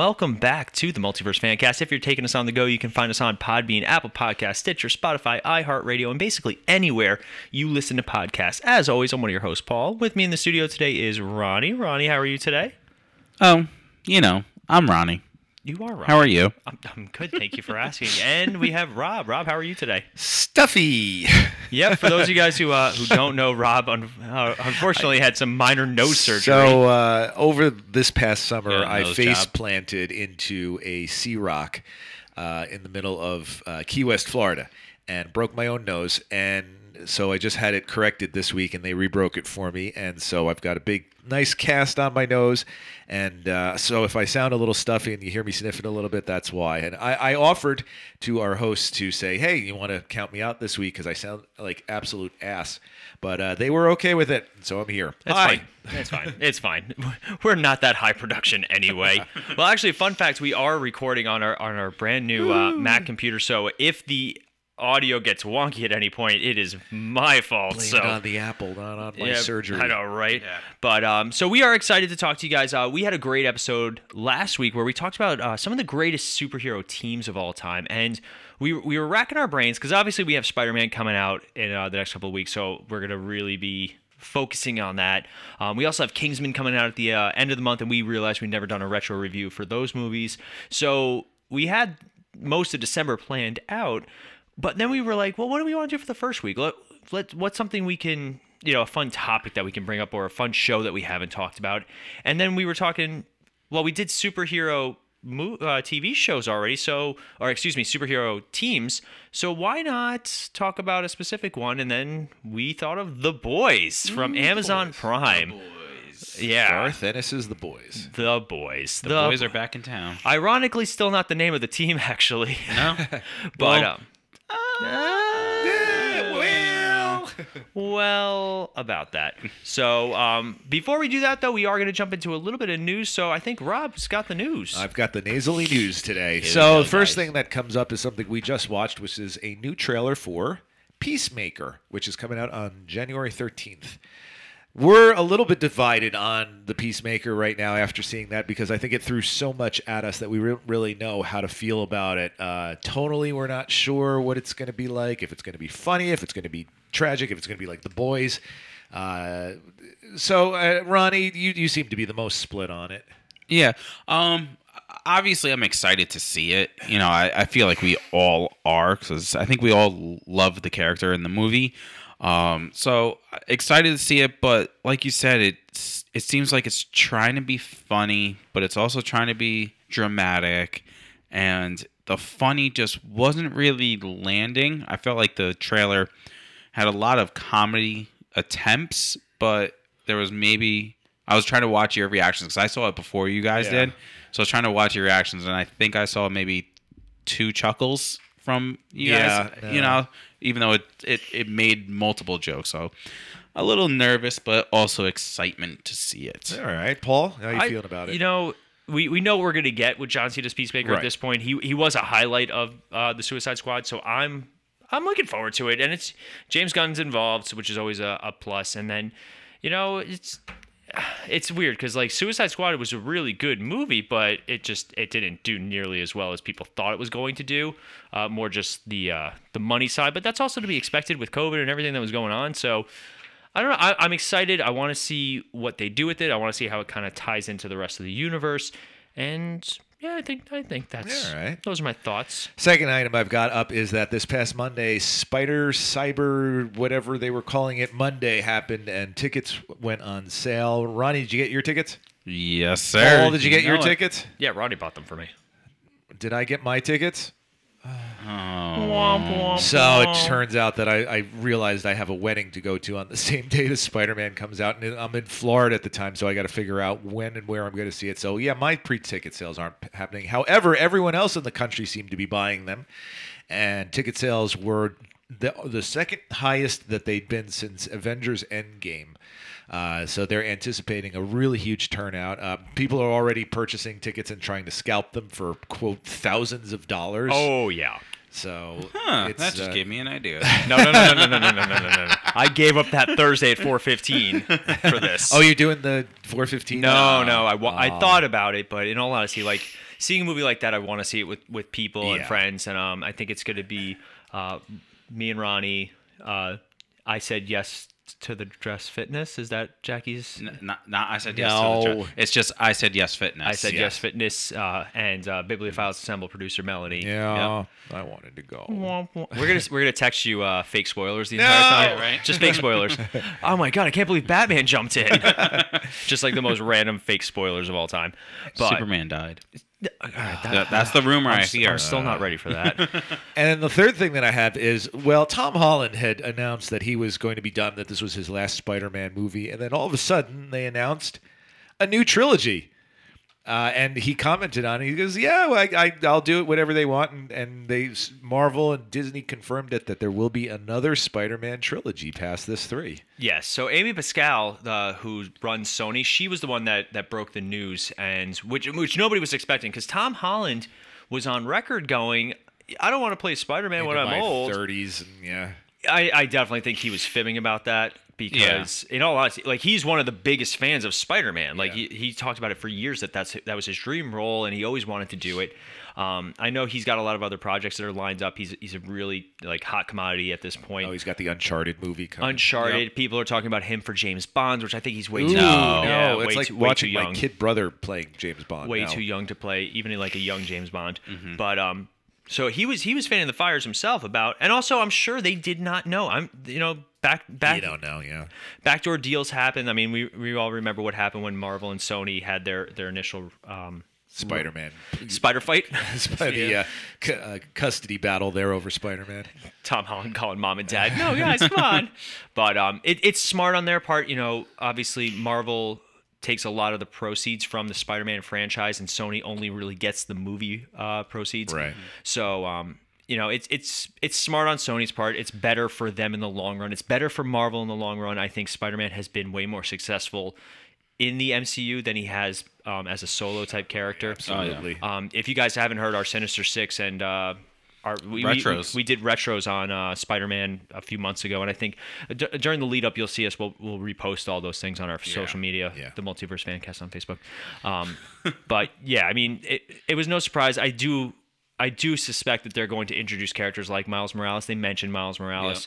Welcome back to the Multiverse Fancast. If you're taking us on the go, you can find us on Podbean, Apple Podcasts, Stitcher, Spotify, iHeartRadio, and basically anywhere you listen to podcasts. As always, I'm one of your hosts, Paul. With me in the studio today is Ronnie. Ronnie, how are you today? Oh, you know, I'm Ronnie. You are Ronnie. How are you? I'm good. Thank you for asking. And we have Rob. Rob, how are you today? Stuffy. Yep. For those of you guys who don't know, Rob unfortunately had some minor nose surgery. So over this past summer, I face planted into a sea rock in the middle of Key West, Florida, and broke my own nose. And so I just had it corrected this week, and they rebroke it for me. And so I've got a big, nice cast on my nose, and so if I sound a little stuffy and you hear me sniffing a little bit, that's why. And I offered to our hosts to say, hey, you want to count me out this week because I sound like absolute ass, but they were okay with it, so I'm here. It's fine. We're not that high production anyway. Well, actually, fun fact, we are recording on our brand new Mac computer, so if the audio gets wonky at any point, it is my fault. Blame it on the Apple, not on my surgery. I know, right? Yeah. But so we are excited to talk to you guys. We had a great episode last week where we talked about some of the greatest superhero teams of all time, and we were racking our brains because obviously we have Spider-Man coming out in the next couple of weeks, so we're gonna really be focusing on that. We also have Kingsman coming out at the end of the month, and we realized we'd never done a retro review for those movies, so we had most of December planned out. But then we were like, well, what do we want to do for the first week? What's something we can, you know, a fun topic that we can bring up or a fun show that we haven't talked about? And then we were talking, well, we did superhero TV shows already, superhero teams. So why not talk about a specific one? And then we thought of The Boys from Amazon Prime. Yeah. Garth Ennis is The Boys. The Boys. The Boys are back in town. Ironically, still not the name of the team, actually. No? But... well, about that. So before we do that, though, we are going to jump into a little bit of news. So I think Rob's got the news. I've got the nasally news today. It so the first thing that comes up is something we just watched, which is a new trailer for Peacemaker, which is coming out on January 13th. We're a little bit divided on the Peacemaker right now after seeing that, because I think it threw so much at us that we really know how to feel about it. Tonally, we're not sure what it's going to be like, if it's going to be funny, if it's going to be tragic, if it's going to be like The Boys. So, Ronnie, you seem to be the most split on it. Yeah. Obviously, I'm excited to see it. You know, I feel like we all are, because I think we all love the character in the movie. So excited to see it, but like you said, it seems like it's trying to be funny, but it's also trying to be dramatic, and the funny just wasn't really landing. I felt like the trailer had a lot of comedy attempts, but there was maybe... I was trying to watch your reactions, because I saw it before you guys did, so I was trying to watch your reactions, and I think I saw maybe two chuckles from you guys, you know... Even though it made multiple jokes, so a little nervous, but also excitement to see it. All right, Paul, how are you feeling about it? You know, we know what we're gonna get with John Cena's Peacemaker at this point. He was a highlight of the Suicide Squad, so I'm looking forward to it. And it's James Gunn's involved, which is always a plus. And then, you know, it's weird because like Suicide Squad was a really good movie, but it didn't do nearly as well as people thought it was going to do. More just the money side, but that's also to be expected with COVID and everything that was going on. So I don't know. I'm excited. I want to see what they do with it. I want to see how it kind of ties into the rest of the universe. And yeah, I think that's all right. Those are my thoughts. Second item I've got up is that this past Monday, whatever they were calling it, Monday happened, and tickets went on sale. Ronnie, did you get your tickets? Yes, sir. Paul, did you get your tickets? Yeah, Ronnie bought them for me. Did I get my tickets? So it turns out that I realized I have a wedding to go to on the same day that Spider-Man comes out, and I'm in Florida at the time, so I got to figure out when and where I'm going to see it. So yeah, my pre-ticket sales aren't happening. However, everyone else in the country seemed to be buying them, and ticket sales were the second highest that they'd been since Avengers Endgame. So they're anticipating a really huge turnout. People are already purchasing tickets and trying to scalp them for, quote, thousands of dollars. Oh, yeah. So that just gave me an idea. No. I gave up that Thursday at 4:15 for this. Oh, you're doing the 4:15? No. I thought about it, but in all honesty, like seeing a movie like that, I want to see it with people and friends, and I think it's going to be me and Ronnie. I said yes to the Dress Fitness. Is that Jackie's? No, I said yes to the Dress. It's just I said yes Fitness. I said yes Fitness and Bibliophiles Assemble producer Melanie. Yeah, yep. I wanted to go. We're gonna text you fake spoilers the entire time, right? Just fake spoilers. Oh my god, I can't believe Batman jumped in. Just like the most random fake spoilers of all time. But Superman died. That's the rumor I hear. I'm still not ready for that. And then the third thing that I have is, well, Tom Holland had announced that he was going to be done, that this was his last Spider-Man movie, and then all of a sudden they announced a new trilogy. And he commented on it. He goes, I'll do it whatever they want. And they, Marvel and Disney confirmed it, that there will be another Spider-Man trilogy past this three. Yes. So Amy Pascal, who runs Sony, she was the one that broke the news, and which nobody was expecting, because Tom Holland was on record going, I don't want to play Spider-Man when I'm old. 30s. And I definitely think he was fibbing about that. Because in all honesty, like, he's one of the biggest fans of Spider-Man. Like he talked about it for years that was his dream role, and he always wanted to do it. I know he's got a lot of other projects that are lined up. He's a really like hot commodity at this point. Oh, he's got the Uncharted movie coming. People are talking about him for James Bond, which I think he's way too young. No, it's like watching my kid brother playing James Bond. Way too young to play even like a young James Bond. Mm-hmm. But so he was fanning the fires himself about, and also I'm sure they did not know. Back. You don't know, Backdoor deals happened. I mean, we all remember what happened when Marvel and Sony had their initial Spider-Man spider fight, custody battle there over Spider-Man. Tom Holland calling mom and dad. No, guys, come on. But it's smart on their part. Obviously Marvel takes a lot of the proceeds from the Spider-Man franchise, and Sony only really gets the movie proceeds. Right. So. It's smart on Sony's part. It's better for them in the long run. It's better for Marvel in the long run. I think Spider-Man has been way more successful in the MCU than he has as a solo type character. Absolutely. If you guys haven't heard our Sinister Six and we did retros on Spider-Man a few months ago, and I think during the lead up you'll see us. We'll repost all those things on our social media, the Multiverse Fancast on Facebook. But I mean, it was no surprise. I do suspect that they're going to introduce characters like Miles Morales. They mentioned Miles Morales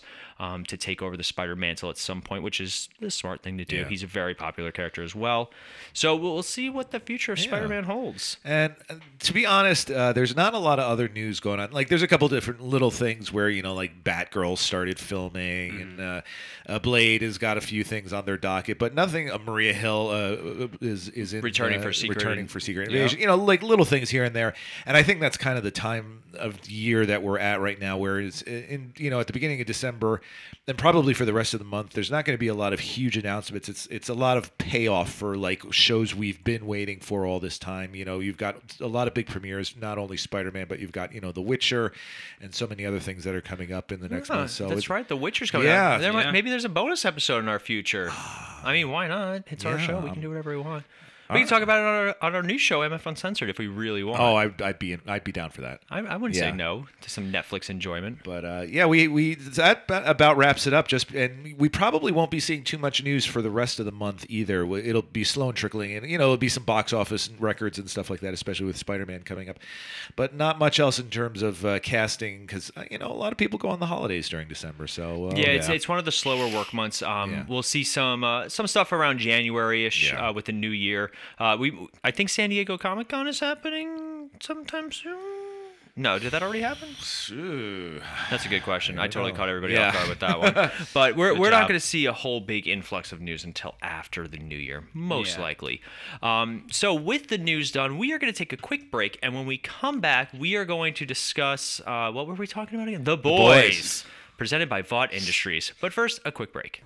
to take over the Spider Mantle at some point, which is the smart thing to do. Yeah. He's a very popular character as well. So we'll see what the future of Spider-Man holds. And to be honest, there's not a lot of other news going on. Like, there's a couple different little things where, like Batgirl started filming and Blade has got a few things on their docket, but nothing. Maria Hill is in returning for Secret Invasion. Like little things here and there. And I think that's kind of the time of year that we're at right now, where it's in at the beginning of December and probably for the rest of the month, there's not going to be a lot of huge announcements. It's a lot of payoff for like shows we've been waiting for all this time. You've got a lot of big premieres, not only Spider-Man, but you've got The Witcher and so many other things that are coming up in the next month. So that's right, The Witcher's coming out. Maybe there's a bonus episode in our future. I mean, why not? It's our show. We can do whatever we want. We can talk about it on our new show, MF Uncensored, if we really want. Oh, I'd be down for that. I wouldn't say no to some Netflix enjoyment. But we that about wraps it up. And we probably won't be seeing too much news for the rest of the month either. It'll be slow and trickling, and it'll be some box office and records and stuff like that, especially with Spider-Man coming up. But not much else in terms of casting, because a lot of people go on the holidays during December. So it's one of the slower work months. We'll see some stuff around January-ish with the new year. I think San Diego Comic-Con is happening sometime soon. No, did that already happen? That's a good question. I totally caught everybody off guard with that one. But we're not going to see a whole big influx of news until after the new year, most likely. So with the news done, we are going to take a quick break, and when we come back, we are going to discuss what were we talking about again? The Boys, presented by Vought Industries. But first, a quick break.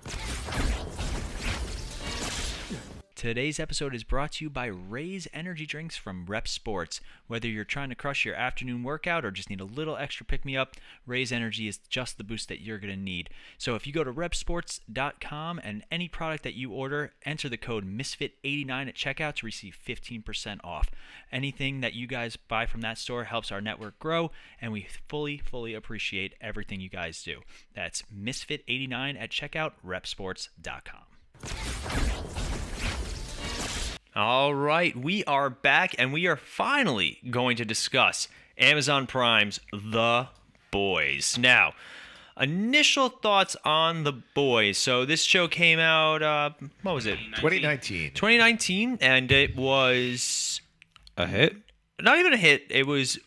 Today's episode is brought to you by Raise Energy Drinks from Rep Sports. Whether you're trying to crush your afternoon workout or just need a little extra pick-me-up, Raise Energy is just the boost that you're going to need. So if you go to repsports.com and any product that you order, enter the code Misfit89 at checkout to receive 15% off. Anything that you guys buy from that store helps our network grow, and we fully appreciate everything you guys do. That's Misfit89 at checkout, repsports.com. All right, we are back, and we are finally going to discuss Amazon Prime's The Boys. Now, initial thoughts on The Boys. So this show came out, 2019, and it was... a hit? Not even a hit. It was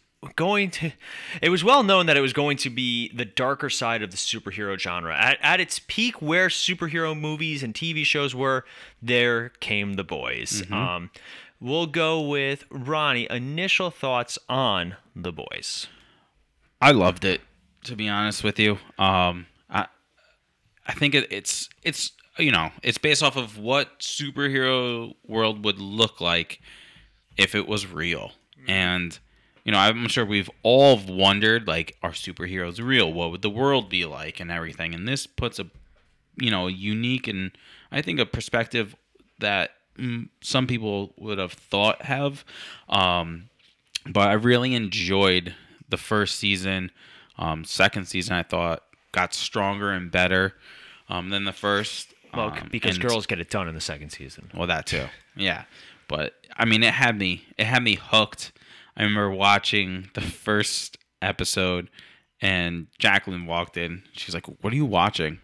well known that it was going to be the darker side of the superhero genre. At its peak, where superhero movies and TV shows were, there came The Boys. Mm-hmm. We'll go with Ronnie. Initial thoughts on The Boys. I loved it, to be honest with you. I think it's you know, it's based off of what superhero world would look like if it was real. And you know, I'm sure we've all wondered, like, are superheroes real? What would the world be like and everything? And this puts a, you know, unique and I think a perspective that some people would have thought have. But I really enjoyed the first season. Second season, I thought, got stronger and better than the first. Well, because girls get it done in the second season. Well, that too. Yeah. But, I mean, it had me hooked. I remember watching the first episode and Jacqueline walked in. She's like, "What are you watching?"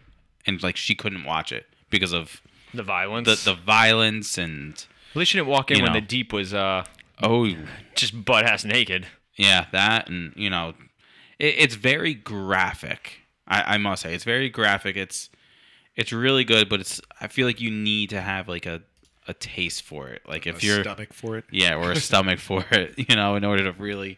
And like she couldn't watch it because of the violence. The violence, and at least she didn't walk in when the Deep was just butt ass naked. Yeah, that, and you know, it's very graphic. I must say it's very graphic. It's really good, but I feel like you need to have like a taste for it, like if you're stomach for it, yeah, or a stomach for it, you know, in order to really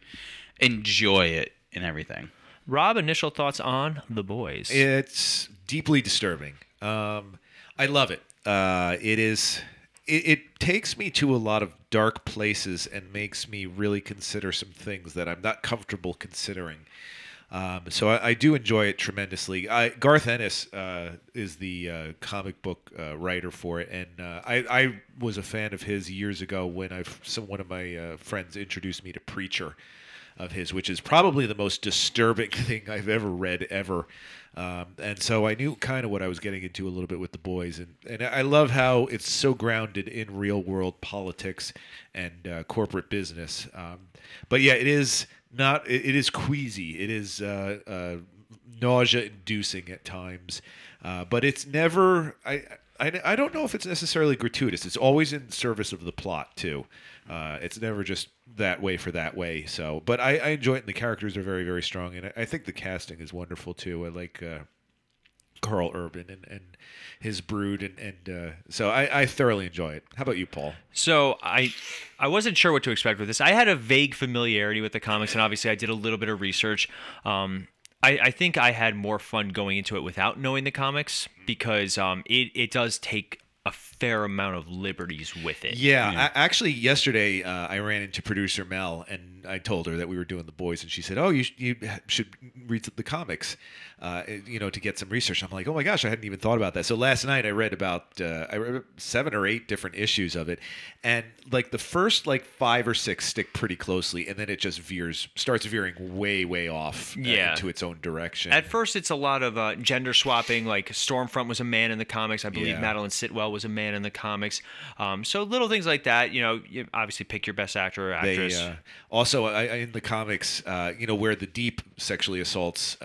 enjoy it and everything. Rob, initial thoughts on The Boys? It's deeply disturbing. I love it. It takes me to a lot of dark places and makes me really consider some things that I'm not comfortable considering. So I do enjoy it tremendously. Garth Ennis is the comic book writer for it, and I was a fan of his years ago when one of my friends introduced me to Preacher of his, which is probably the most disturbing thing I've ever read ever. And so I knew kind of what I was getting into a little bit with The Boys, and I love how it's so grounded in real world politics and corporate business. But yeah, it is queasy. It is nausea-inducing at times, but it's never. I don't know if it's necessarily gratuitous. It's always in service of the plot too. It's never just that way for that way. So, but I enjoy it, and the characters are very, very strong, and I think the casting is wonderful too. I like Carl Urban and his brood, and so I thoroughly enjoy it. How about you, Paul? So I wasn't sure what to expect with this. I had a vague familiarity with the comics, and obviously I did a little bit of research. I think I had more fun going into it without knowing the comics because it does take a fair amount of liberties with it. Yeah, yeah. Actually, yesterday I ran into producer Mel, and I told her that we were doing The Boys, and she said, "Oh, you should read the comics, you know, to get some research." I'm like, "Oh my gosh, I hadn't even thought about that." So last night I read about 7 or 8 different issues of it, and like the first like 5 or 6 stick pretty closely, and then it just starts veering way off into its own direction. At first, it's a lot of gender swapping. Like Stormfront was a man in the comics, I believe. Yeah. Madeline Sitwell was a man in the comics, so little things like that. You know, you obviously pick your best actor or actress. Also, in the comics, you know, where the Deep sexually assaults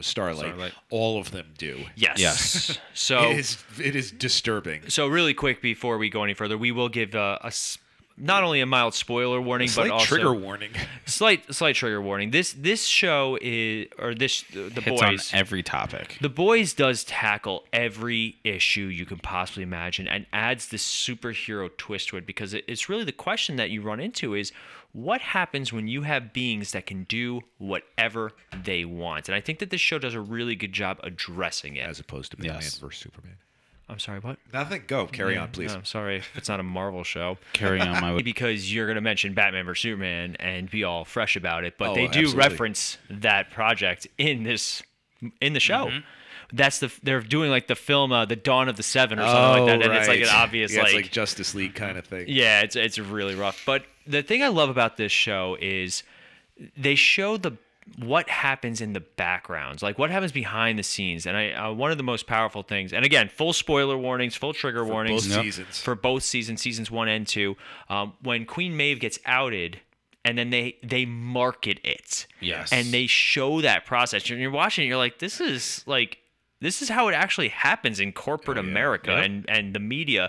Starlight, all of them do. Yes. So it is disturbing. So really quick, before we go any further, we will give not only a mild spoiler warning, but also trigger warning. Slight trigger warning. This show is, or this the Hits Boys on every topic. The Boys does tackle every issue you can possibly imagine and adds this superhero twist to it, because it's really the question that you run into is, what happens when you have beings that can do whatever they want? And I think that this show does a really good job addressing it, as opposed to Batman vs Superman. I'm sorry, what? Nothing. Go. Carry on, please. I'm sorry if it's not a Marvel show. Carry on, my way. Because you're going to mention Batman vs. Superman and be all fresh about it, but they do reference that project in the show. Mm-hmm. They're doing like the film The Dawn of the Seven or something like that, and it's like an obvious it's like Justice League kind of thing. Yeah, it's really rough. But the thing I love about this show is they show what happens in the backgrounds, like what happens behind the scenes. And one of the most powerful things, and again, full spoiler warnings, full trigger warnings for both seasons, seasons 1 and 2, when Queen Maeve gets outed. And then they market it. Yes. And they show that process. And you're watching it, you're like, this is how it actually happens in corporate America and the media.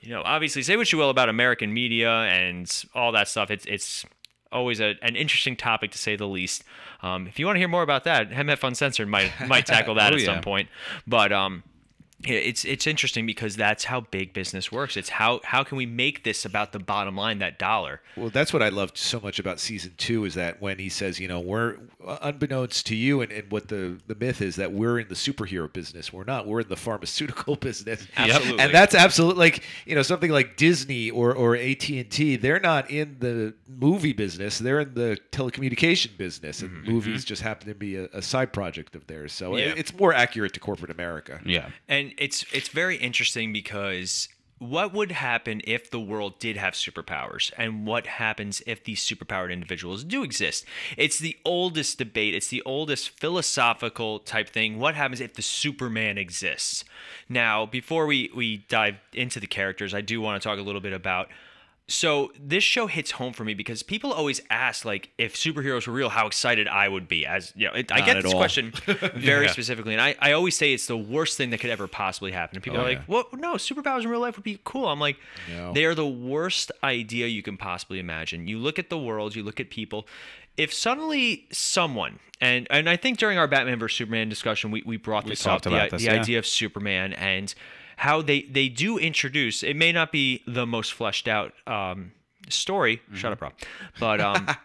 You know, obviously say what you will about American media and all that stuff. It's always an interesting topic, to say the least. If you want to hear more about that, MF Uncensored might tackle that at some point. But it's interesting because that's how big business works. It's how can we make this about the bottom line, that dollar? Well, that's what I loved so much about season 2 is that when he says, you know, we're unbeknownst to you and what the myth is that we're in the superhero business. We're not. We're in the pharmaceutical business. Absolutely. And that's absolutely like, you know, something like Disney or AT&T. They're not in the movie business. They're in the telecommunication business. And movies just happen to be a side project of theirs. So it's more accurate to corporate America. Yeah. And it's very interesting because what would happen if the world did have superpowers, and what happens if these superpowered individuals do exist? It's the oldest debate. It's the oldest philosophical type thing. What happens if the Superman exists? Now, before we dive into the characters, I do want to talk a little bit about... So this show hits home for me because people always ask, like, if superheroes were real, how excited I would be. As you know, I get this question very specifically, and I always say it's the worst thing that could ever possibly happen. And people are like, "Well, no, superpowers in real life would be cool." I'm like, they are the worst idea you can possibly imagine. You look at the world, you look at people. If suddenly someone, and I think during our Batman vs Superman discussion, we brought this up, the idea of Superman and how they do introduce, it may not be the most fleshed out story. Mm-hmm. Shut up, Rob. But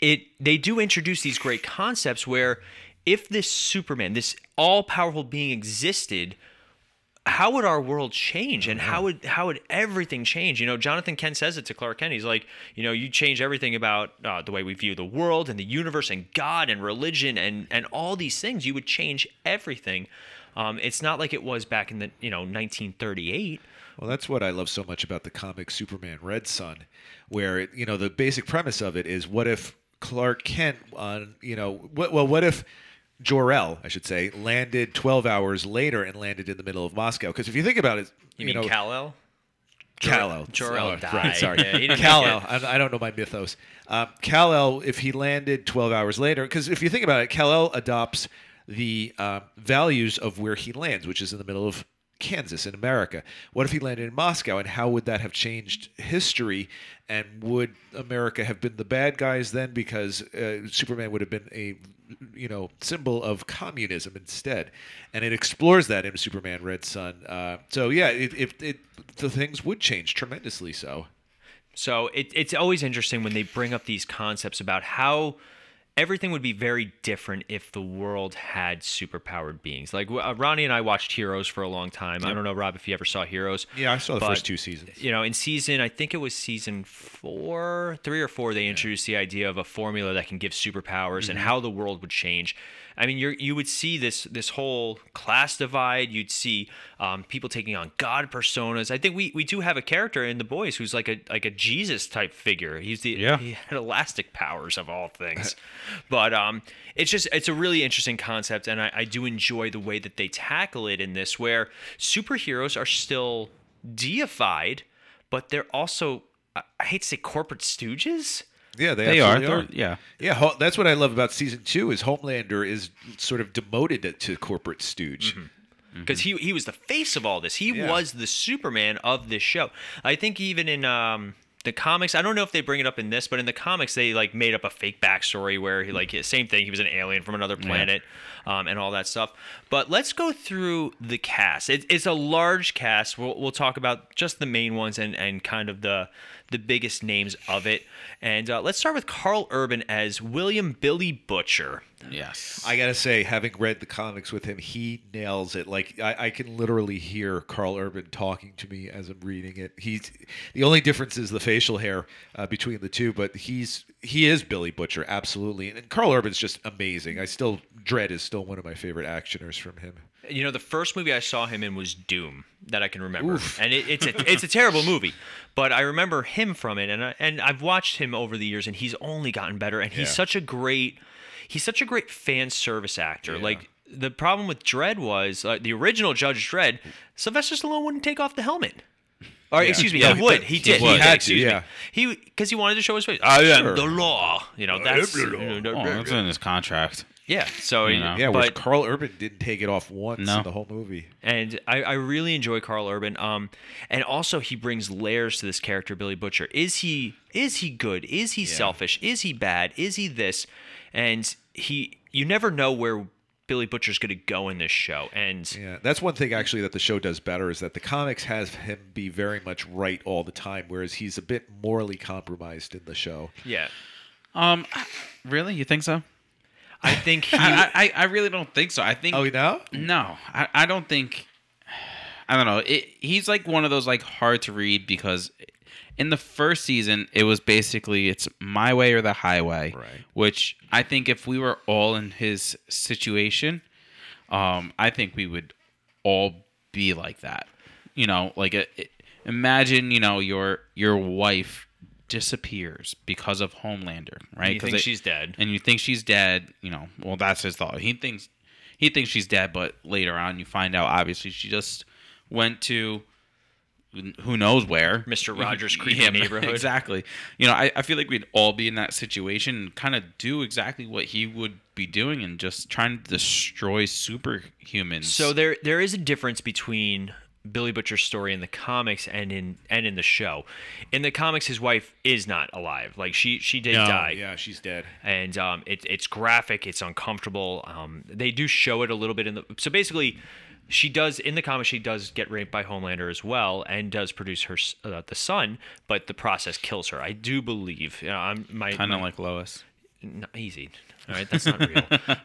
they do introduce these great concepts where if this Superman, this all-powerful being existed, how would our world change, and how would everything change? You know, Jonathan Kent says it to Clark Kent. He's like, you know, you change everything about the way we view the world and the universe and God and religion and all these things. You would change everything. It's not like it was back in the 1938. Well, that's what I love so much about the comic Superman Red Sun, where the basic premise of it is, what if Clark Kent what if Jor-El, I should say, landed 12 hours later and landed in the middle of Moscow? Because if you think about it, you mean Kal-El? Kal-El. Jor-El died. Right, sorry. Yeah, Kal-El. I don't know my mythos. Kal-El, if he landed 12 hours later, because if you think about it, Kal-El adopts the values of where he lands, which is in the middle of Kansas in America. What if he landed in Moscow, and how would that have changed history? And would America have been the bad guys then, because Superman would have been a symbol of communism instead? And it explores that in Superman Red Sun. The things would change tremendously. So it's always interesting when they bring up these concepts about how everything would be very different if the world had superpowered beings. Like, Ronnie and I watched Heroes for a long time. Yep. I don't know, Rob, if you ever saw Heroes. Yeah, I saw the first 2 seasons. In I think it was season 3 or 4, they introduced the idea of a formula that can give superpowers and how the world would change. I mean, you would see this whole class divide. You'd see people taking on God personas. I think we do have a character in The Boys who's like a Jesus type figure. He's he had elastic powers of all things. But it's a really interesting concept, and I do enjoy the way that they tackle it in this, where superheroes are still deified, but they're also, I hate to say, corporate stooges. Yeah, they are. Yeah, that's what I love about season 2 is Homelander is sort of demoted to corporate stooge. Because he was the face of all this. He was the Superman of this show. I think even in the comics, I don't know if they bring it up in this, but in the comics they like made up a fake backstory where he same thing. He was an alien from another planet, and all that stuff. But let's go through the cast. It's a large cast. We'll talk about just the main ones and kind of the biggest names of it. And let's start with Carl Urban as William Billy Butcher. Yes. I got to say, having read the comics with him, he nails it. Like, I can literally hear Carl Urban talking to me as I'm reading it. He's, the only difference is the facial hair between the two, but he is Billy Butcher, absolutely. And Carl Urban's just amazing. I still, Dredd is still one of my favorite actioners from him. You know, the first movie I saw him in was Doom, that I can remember. Oof. And it's a terrible movie, but I remember him from it, and I've watched him over the years, and he's only gotten better, and he's such a great fan service actor. Yeah. Like, the problem with Dredd was, the original Judge Dredd, Sylvester Stallone wouldn't take off the helmet. Or, excuse me, he would. He did. He had to, yeah. Because he wanted to show his face. I am the law. You know, that's in his contract. Yeah, so which Carl Urban didn't take it off once in the whole movie. And I really enjoy Carl Urban. And also he brings layers to this character, Billy Butcher. Is he good? Is he selfish? Is he bad? Is he this? And you never know where Billy Butcher's going to go in this show. And that's one thing actually that the show does better, is that the comics has him be very much right all the time, whereas he's a bit morally compromised in the show. Yeah. Really? You think so? I think he... I really don't think so. I think... Oh, you know? No. I don't think... I don't know. He's like one of those like hard to read, because in the first season, it was basically it's my way or the highway. Right. Which I think if we were all in his situation, I think we would all be like that. You know, like imagine, you know, your wife disappears because of Homelander, right? And you think she's dead. And you think she's dead, you know, well, that's his thought. He thinks she's dead, but later on you find out, obviously, she just went to who knows where. Mr. Rogers' creepy neighborhood. Exactly. You know, I feel like we'd all be in that situation and kind of do exactly what he would be doing and just trying to destroy superhumans. So there is a difference between Billy Butcher's story in the comics and in the show. In the comics, his wife is not alive. Like she did die. Yeah, she's dead. And it's graphic. It's uncomfortable. They do show it a little bit in the. So basically, she does in the comics. She does get raped by Homelander as well, and does produce her the son. But the process kills her. I do believe. You know, kind of like Lois. Not easy. All right, that's not real.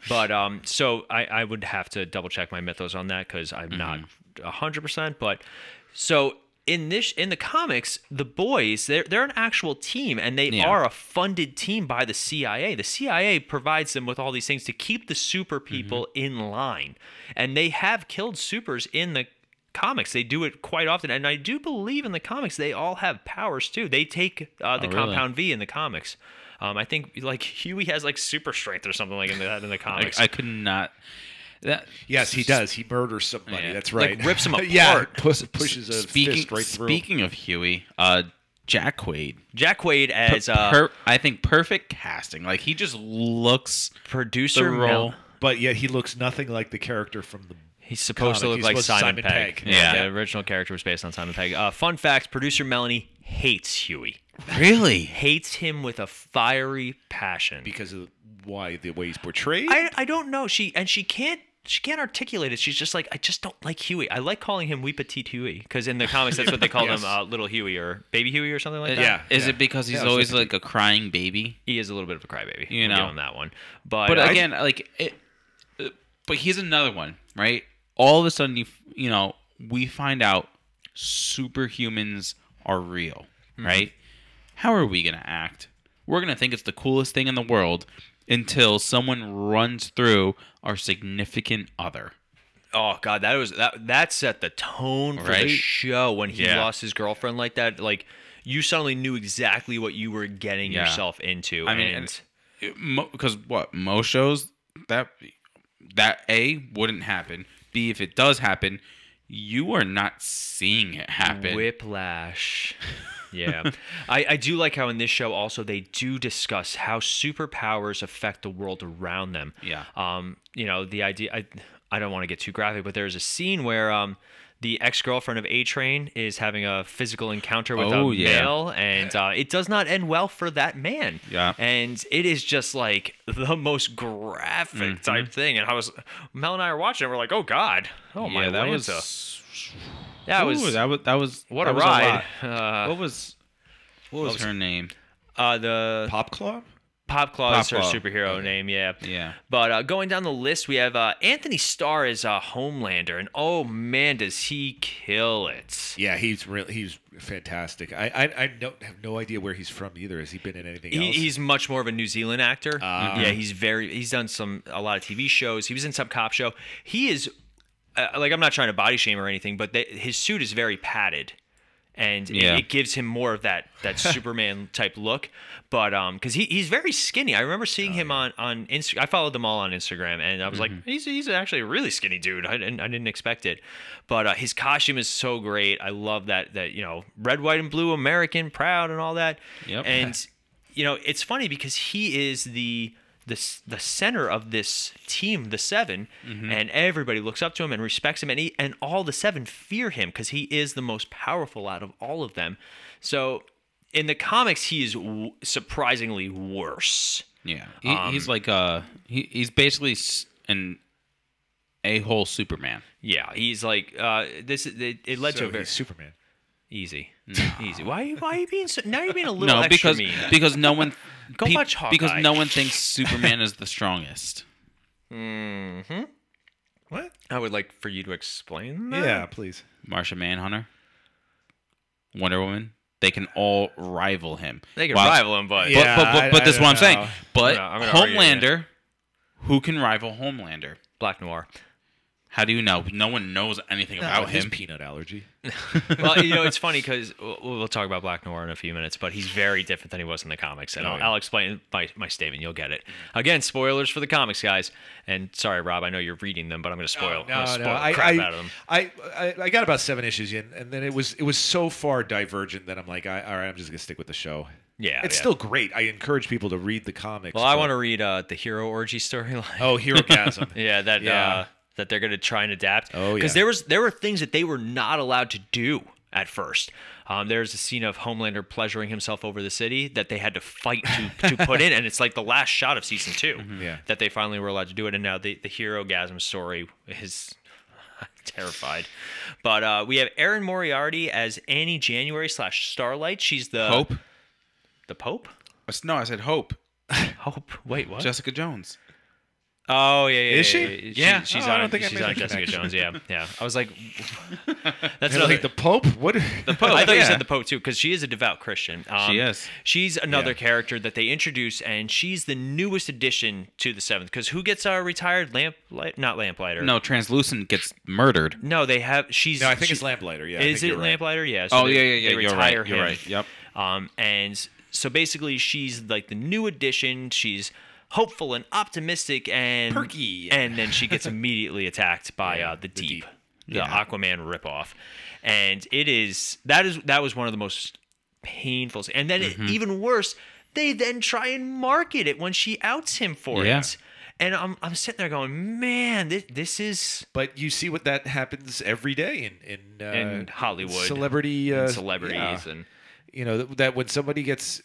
But so I would have to double check my mythos on that, because I'm not 100%. But so in the comics, the boys, they're an actual team, and they are a funded team by the CIA. The CIA provides them with all these things to keep the super people in line, and they have killed supers in the comics. They do it quite often, and I do believe in the comics they all have powers too. They take Compound V in the comics. I think like Huey has like super strength or something like that in the comics. I could not. That, yes, he does. He murders somebody. Yeah. That's right. Like rips him apart. Yeah, pushes a fist right through. Speaking of Huey, Jack Quaid. Jack Quaid as I think perfect casting. Like he just looks producer role, but yet he looks nothing like the character from the. He's supposed to look like Simon Pegg. Yeah, the original character was based on Simon Pegg. Fun fact: producer Melanie hates Huey. Really? Hates him with a fiery passion because of the way he's portrayed. I don't know. She can't. She can't articulate it. She's just like, I just don't like Huey. I like calling him Wee Petite Huey, because in the comics, that's what they call him, Little Huey or Baby Huey or something like that. Yeah. Is it because he's always like a crying baby? He is a little bit of a crybaby. You know, on that one. But again, like it. But he's another one, right? All of a sudden, you know, we find out superhumans are real, right? How are we gonna act? We're gonna think it's the coolest thing in the world, until someone runs through our significant other. Oh God, that set the tone for the show when he lost his girlfriend like that. Like you suddenly knew exactly what you were getting yourself into. I mean, because most shows that A, wouldn't happen. B, if it does happen, you are not seeing it happen. Whiplash. Yeah. I do like how in this show also they do discuss how superpowers affect the world around them. Yeah. You know, the idea, I don't want to get too graphic, but there's a scene where the ex-girlfriend of A-Train is having a physical encounter with a male, and it does not end well for that man. Yeah. And it is just like the most graphic type thing. And Mel and I are watching it, we're like, oh God. Oh my Lanta. That was a ride. What was her name? The Popclaw? Popclaw is her superhero name, yeah. Yeah. But going down the list, we have Anthony Starr as Homelander, and oh man, does he kill it! Yeah, he's fantastic. I don't have no idea where he's from either. Has he been in anything else? He's much more of a New Zealand actor. Yeah, he's done a lot of TV shows. He was in some cop show. He is I'm not trying to body shame or anything, but his suit is very padded. And it gives him more of that Superman type look, but because he's very skinny. I remember seeing him on Instagram. I followed them all on Instagram, and I was like, he's actually a really skinny dude. I didn't expect it, but his costume is so great. I love that red, white, and blue, American proud, and all that. Yep. And it's funny because he is the center of this team, the Seven, and everybody looks up to him and respects him, and all the Seven fear him because he is the most powerful out of all of them. So in the comics, he is surprisingly worse. Yeah, he's like he's basically an a-hole Superman. Yeah, he's like this. It led to a very Superman. Easy. Why are you being so? Now you're being a little extra mean. Because no one thinks Superman is the strongest. Mm-hmm. What? I would like for you to explain that. Yeah, please. Martian Manhunter, Wonder Woman. They can all rival him. They can rival him, but this is what I'm saying. But Homelander, who can rival Homelander? Black Noir. How do you know? No one knows anything about him. His peanut allergy. Well, it's funny because we'll talk about Black Noir in a few minutes, but he's very different than he was in the comics. And I'll explain my statement. You'll get it. Again, spoilers for the comics, guys. And sorry, Rob, I know you're reading them, but I'm going to spoil the crap out of them. I got about 7 issues in, and then it was so far divergent that I'm like, all right, I'm just going to stick with the show. Yeah, it's still great. I encourage people to read the comics. Well, I want to read the Hero Orgy storyline. Oh, Herogasm. Yeah, that... Yeah. That they're going to try and adapt. Oh, yeah. Because there were things that they were not allowed to do at first. There's a scene of Homelander pleasuring himself over the city that they had to fight to put in, and it's like the last shot of season 2 that they finally were allowed to do it. And now the Hero-gasm story is terrified. But we have Erin Moriarty as Annie January / Starlight. She's the Hope. The Pope? No, I said Hope. Hope. Wait, what? Jessica Jones. Oh, yeah. Is she? Yeah. She's on Jessica Jones. Yeah. Yeah. I was like, that's like the Pope? What? The Pope. I thought you said the Pope, too, because she is a devout Christian. She is. She's another character that they introduce, and she's the newest addition to the Seventh. Because who gets retired? Lamplighter. No, Translucent gets murdered. No, they have. She's. No, I think it's Lamplighter. Yeah. Is it Lamplighter? Right. Yeah. So yeah. They retire him. You're right. Yep. And so basically, she's like the new addition. She's hopeful and optimistic and perky, and then she gets immediately attacked by the Deep. Aquaman ripoff, and that was one of the most painful. And then even worse, they then try and market it when she outs him for it. And I'm sitting there going, man, this is. But you see what that happens every day in Hollywood, celebrities and. That when somebody gets,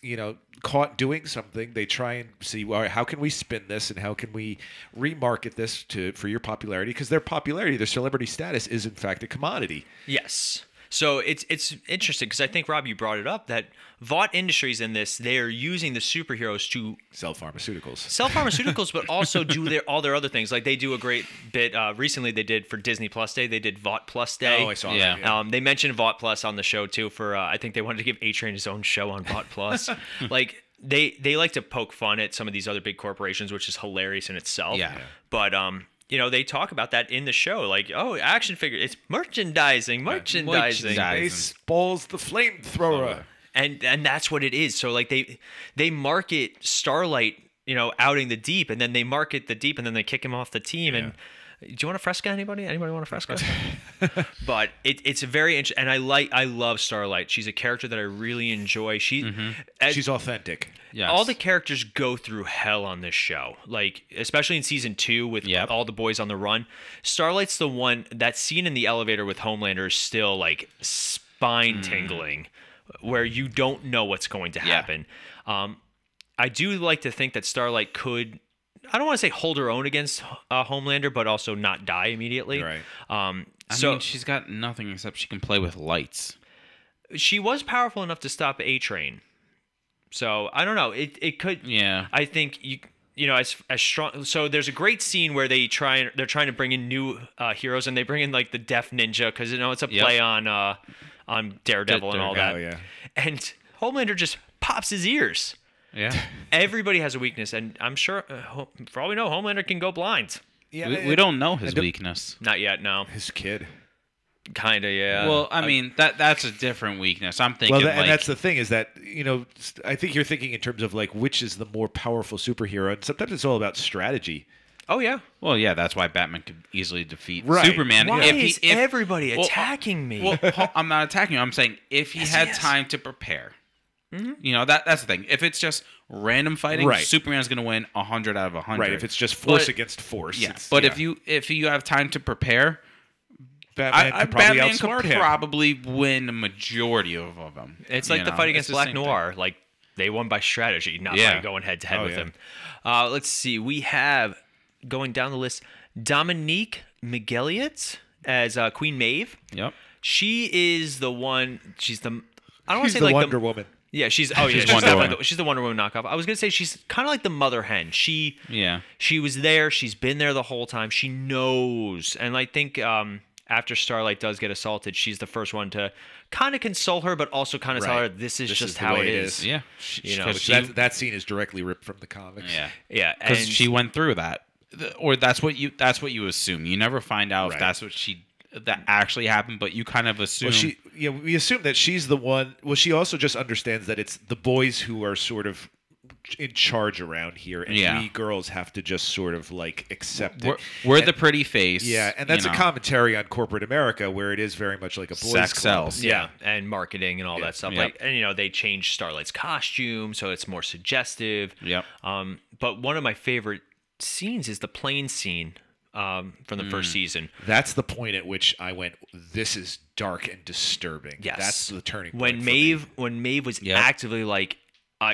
caught doing something, they try and see, well, how can we spin this and how can we remarket this for your popularity? Because their popularity, their celebrity status is, in fact, a commodity. Yes. So it's interesting because I think, Rob, you brought it up that Vought Industries in this, they are using the superheroes to sell pharmaceuticals, but also do all their other things. Like they do a great bit recently. They did for Disney Plus Day. They did Vought Plus Day. Oh, I saw that. Yeah. They mentioned Vought Plus on the show too. For I think they wanted to give A-Train his own show on Vought Plus. Like they like to poke fun at some of these other big corporations, which is hilarious in itself. Yeah. But they talk about that in the show, like, oh, action figure, it's merchandising. Baseball's the flamethrower, and that's what it is. So like they market Starlight, outing the Deep, and then they market the Deep, and then they kick him off the team. Yeah. And do you want to fresca anybody? Anybody want to fresca? But it's a very interesting, and I love Starlight. She's a character that I really enjoy. She's authentic. Yes. All the characters go through hell on this show, like especially in season 2 with all the boys on the run. Starlight's the one. That scene in the elevator with Homelander is still like spine tingling, where you don't know what's going to happen. I do like to think that Starlight could. I don't want to say hold her own against Homelander, but also not die immediately. Right. I mean, she's got nothing except she can play with lights. She was powerful enough to stop A-Train. So I don't know. It could. Yeah. I think you know, as strong. So there's a great scene where they're trying to bring in new heroes, and they bring in like the deaf ninja because you know it's a play on Daredevil and all that. Oh, yeah. And Homelander just pops his ears. Yeah. Everybody has a weakness, and I'm sure for all we know, Homelander can go blind. Yeah. We don't know his weakness. Not yet. No. His kid. Kinda, yeah. Well, I mean that's a different weakness. I'm thinking. Well, and that's the thing is that you know I think you're thinking in terms of like which is the more powerful superhero, and sometimes it's all about strategy. Oh yeah. Well, yeah. That's why Batman could easily defeat Superman. Why is everybody attacking me? Well, I'm not attacking you. I'm saying if he had time to prepare. You know, that's the thing. If it's just random fighting, Superman's going to win 100 out of 100. Right, if it's just force against force. Yeah. But if you have time to prepare, Batman could probably win the majority of them. It's like the fight against Black Noir. Thing. Like, they won by strategy, not by going head-to-head with him. Let's see. We have, going down the list, Dominique McElliott as Queen Maeve. Yep. She is the one... She's the Wonder Woman. Yeah, she's the Wonder Woman knockoff. I was gonna say she's kind of like the mother hen. She was there. She's been there the whole time. She knows, and I think after Starlight does get assaulted, she's the first one to kind of console her, but also kind of tell her this is how it is. Yeah, that scene is directly ripped from the comics. Yeah, because she went through that, or that's what you assume. You never find out if that's what she. That actually happened, but you kind of assume. Well, we assume that she's the one. Well, she also just understands that it's the boys who are sort of in charge around here, and we girls have to just sort of like accept it. We're the pretty face. Yeah, and that's a commentary on corporate America, where it is very much like a boys' sex sells. Yeah. And marketing and all that stuff. Yep. Like, and they changed Starlight's costume, so it's more suggestive. Yeah. But one of my favorite scenes is the plane scene. From the first season. That's the point at which I went, this is dark and disturbing. Yes. That's the turning point. When Maeve was actively like,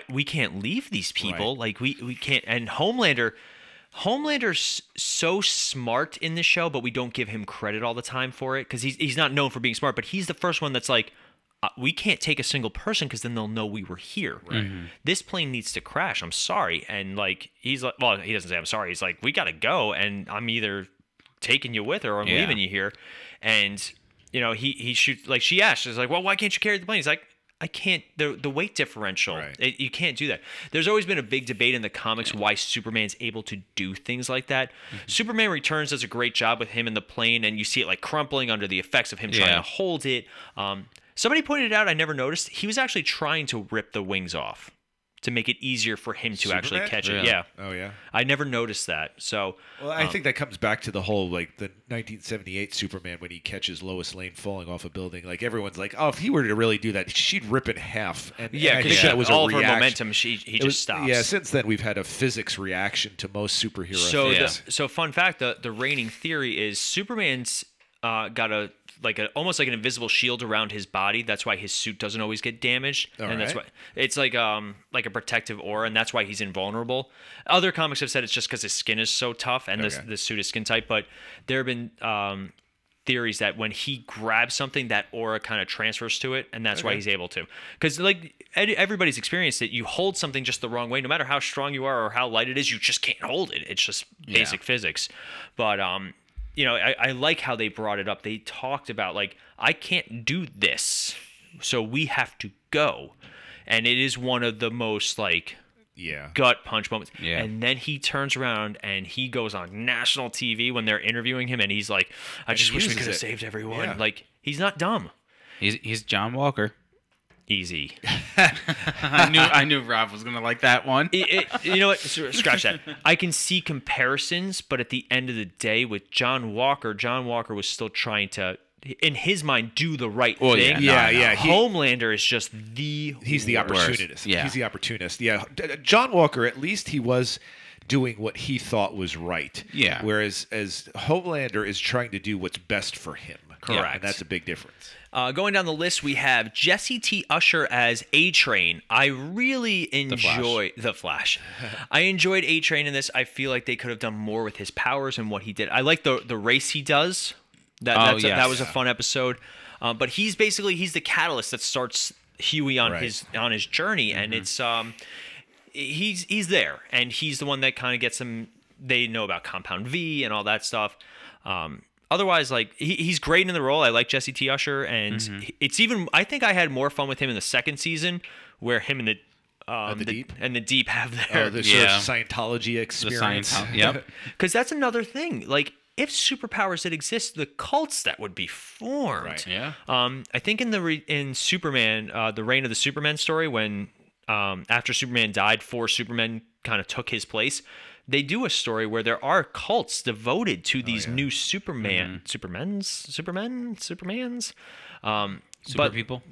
we can't leave these people. Right. Like we can't. And Homelander's so smart in the show, but we don't give him credit all the time for it because he's not known for being smart, but he's the first one that's like, we can't take a single person because then they'll know we were here. Right? Mm-hmm. This plane needs to crash. I'm sorry. And like, he's like, well, he doesn't say I'm sorry. He's like, we got to go. And I'm either taking you with her or I'm leaving you here. And he shoots, like she asked, she's like, well, why can't you carry the plane? He's like, I can't, the weight differential, you can't do that. There's always been a big debate in the comics why Superman's able to do things like that. Mm-hmm. Superman Returns does a great job with him in the plane and you see it like crumpling under the effects of him trying to hold it. Somebody pointed out, I never noticed, he was actually trying to rip the wings off to make it easier for him to actually catch it. Yeah. Oh, yeah. I never noticed that. So, well, I think that comes back to the whole, like, the 1978 Superman when he catches Lois Lane falling off a building. Like, everyone's like, oh, if he were to really do that, she'd rip it in half. And, because that was all of her momentum, he just stops. Yeah, since then we've had a physics reaction to most superhero things. So, fun fact, the reigning theory is Superman's got a... like almost like an invisible shield around his body. That's why his suit doesn't always get damaged. That's why it's like a protective aura, and that's why he's invulnerable. Other comics have said it's just because his skin is so tough and the suit is skin tight, but there have been theories that when he grabs something, that aura kind of transfers to it, and that's why he's able to. Because like everybody's experienced it, you hold something just the wrong way, no matter how strong you are or how light it is, you just can't hold it. It's just basic physics. But I like how they brought it up. They talked about, like, I can't do this, so we have to go. And it is one of the most, like, gut punch moments. Yeah. And then he turns around and he goes on national TV when they're interviewing him, and he's like, I just wish we could have saved everyone. Yeah. Like, he's not dumb. He's John Walker. Easy. I knew Rob was gonna like that one. You know what? Scratch that. I can see comparisons, but at the end of the day, with John Walker was still trying to, in his mind, do the right thing. Yeah. Homelander is just he's the opportunist. Yeah. He's the opportunist. Yeah. John Walker, at least he was doing what he thought was right. Yeah. Whereas as Homelander is trying to do what's best for him. Correct. Yeah, and that's a big difference. Going down the list, we have Jesse T. Usher as A-Train. I really enjoy The Flash. I enjoyed A-Train in this. I feel like they could have done more with his powers and what he did. I like the race he does. That was a fun episode. But he's basically the catalyst that starts Huey on his journey, and it's he's there, and he's the one that kind of gets them. They know about Compound V and all that stuff. Otherwise, like he's great in the role. I like Jesse T. Usher, and it's even. I think I had more fun with him in the second season, where him and the Deep have their sort of Scientology experience. Because that's another thing. Like if superpowers did exist, the cults that would be formed. Right. Yeah. I think in Superman, the Reign of the Superman story, when after Superman died, 4 Supermen kind of took his place. They do a story where there are cults devoted to these new Supermans. Super people.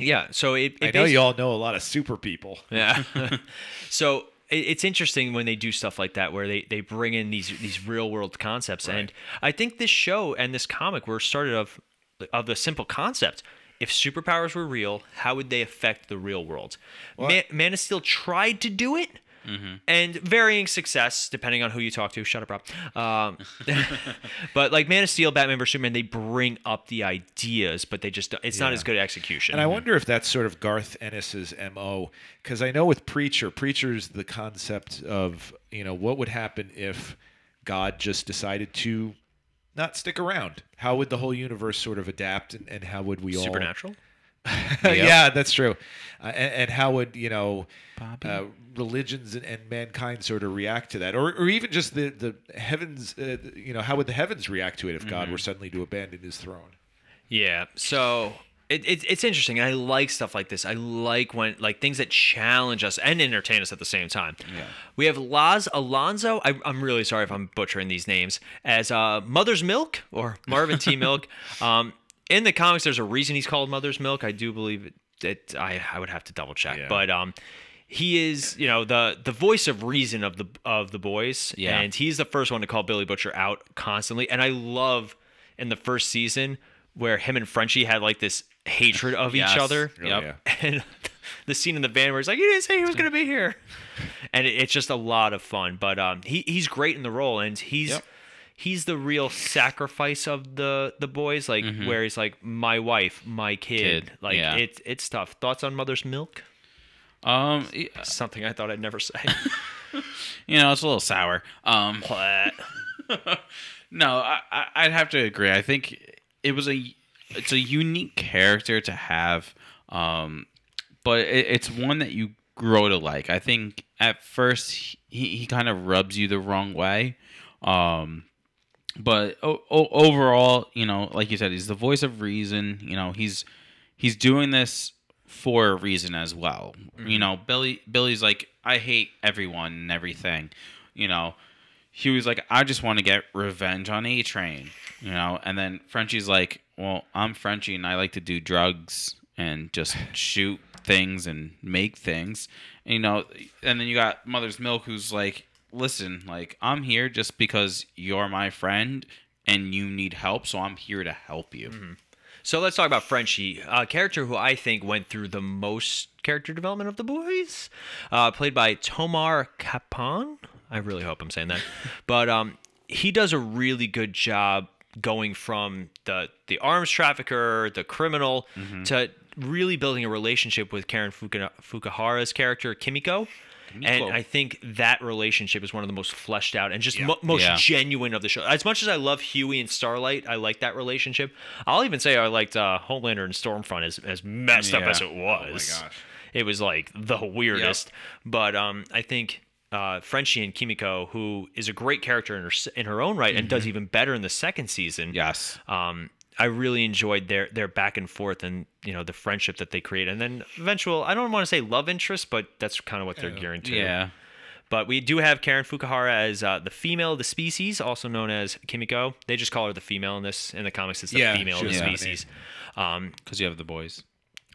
Yeah. So I know you all know a lot of super people. Yeah. So it's interesting when they do stuff like that, where they bring in these real world concepts. Right. And I think this show and this comic were started of the simple concept. If superpowers were real, how would they affect the real world? Well, Man of Steel tried to do it. And varying success depending on who you talk to. Shut up, Rob. But like Man of Steel, Batman vs Superman, they bring up the ideas, but they just—it's not as good execution. And I wonder if that's sort of Garth Ennis's MO, because I know with Preacher's the concept of what would happen if God just decided to not stick around. How would the whole universe sort of adapt, and how would we all Supernatural? Yeah, that's true. And how would religions and mankind sort of react to that, or even just the heavens? How would the heavens react to it if God were suddenly to abandon his throne? Yeah, so it's interesting. I like stuff like this. I like when things that challenge us and entertain us at the same time. Yeah. We have Laz Alonso. I'm really sorry if I'm butchering these names. As Mother's Milk or Marvin T. Milk. In the comics, there's a reason he's called Mother's Milk. I do believe it. I would have to double check, but he is, the voice of reason of the boys, and he's the first one to call Billy Butcher out constantly. And I love in the first season where him and Frenchie had like this hatred of each other, and the scene in the van where he's like, "You didn't say he was going to be here," and it's just a lot of fun. But he's great in the role, and he's. Yep. He's the real sacrifice of the boys, like where he's like my wife, my kid. Like it's tough. Thoughts on Mother's Milk? Something I thought I'd never say. It's a little sour. No, I'd have to agree. I think it's a unique character to have, but it's one that you grow to like. I think at first he kind of rubs you the wrong way. But overall, like you said, he's the voice of reason. He's doing this for a reason as well. Billy's like, I hate everyone and everything. Huey's like, I just want to get revenge on A-Train. And then Frenchie's like, well, I'm Frenchie and I like to do drugs and just shoot things and make things. And then you got Mother's Milk, who's like, listen, I'm here just because you're my friend and you need help, so I'm here to help you. So let's talk about Frenchie, a character who I think went through the most character development of the boys, played by Tomar Capon. I really hope I'm saying that. But he does a really good job going from the arms trafficker, the criminal, to really building a relationship with Karen Fukuhara's character, Kimiko. And I think that relationship is one of the most fleshed out and just most genuine of the show. As much as I love Huey and Starlight, I like that relationship. I'll even say I liked Homelander and Stormfront as messed up as it was. Oh my gosh. It was like the weirdest. But I think Frenchie and Kimiko, who is a great character in her own right and does even better in the second season. Yes. I really enjoyed their back and forth and the friendship that they create, and then eventual. I don't want to say love interest, but that's kind of what they're gearing to. Yeah. But we do have Karen Fukuhara as the female of the species, also known as Kimiko. They just call her the female in this. In the comics, it's the female of the species. Because you have the boys.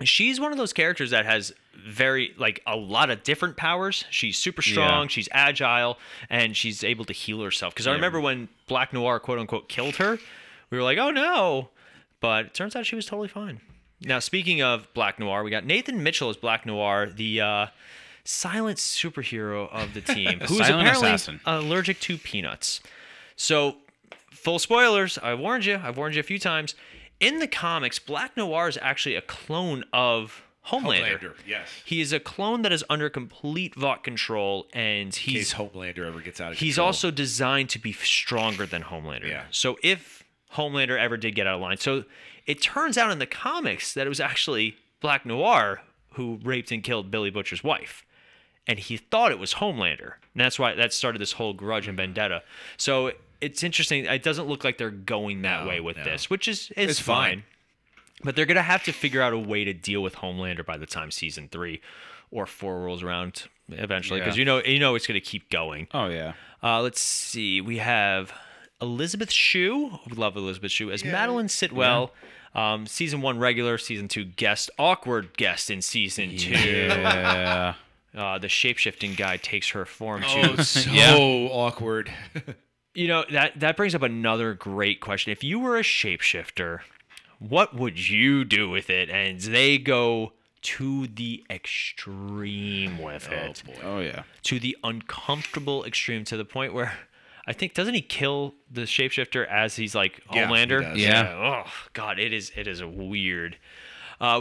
She's one of those characters that has a lot of different powers. She's super strong, she's agile, and she's able to heal herself. Because I remember when Black Noir, quote unquote, killed her. We were like, oh no, but it turns out she was totally fine. Now, speaking of Black Noir, we got Nathan Mitchell as Black Noir, the silent superhero of the team, who is apparently allergic to peanuts. So, full spoilers, I warned you. I've warned you a few times. In the comics, Black Noir is actually a clone of Homelander. Yes. He is a clone that is under complete Vought control, and he's... In case Homelander ever gets out of control. He's also designed to be stronger than Homelander. Yeah. So if Homelander ever did get out of line... So it turns out in the comics that it was actually Black Noir who raped and killed Billy Butcher's wife. And he thought it was Homelander. And that's why that started this whole grudge and vendetta. So it's interesting. It doesn't look like they're going that way with this, which is it's fine. But they're going to have to figure out a way to deal with Homelander by the time season 3 or 4 rolls around eventually. Because you know it's going to keep going. Oh, yeah. Let's see. We have Elizabeth Shue. We love Elizabeth Shue. As Madeline Sitwell. Yeah. Season 1 regular, season 2 guest. Awkward guest in season 2. Yeah. The shape-shifting guy takes her form. Oh, so awkward. You know, that brings up another great question. If you were a shapeshifter... What would you do with it? And they go to the extreme with it. Boy. Oh, yeah. To the uncomfortable extreme, to the point where I think, doesn't he kill the shapeshifter as he's like Homelander? Yeah, he does. Yeah. Oh, God, it is weird.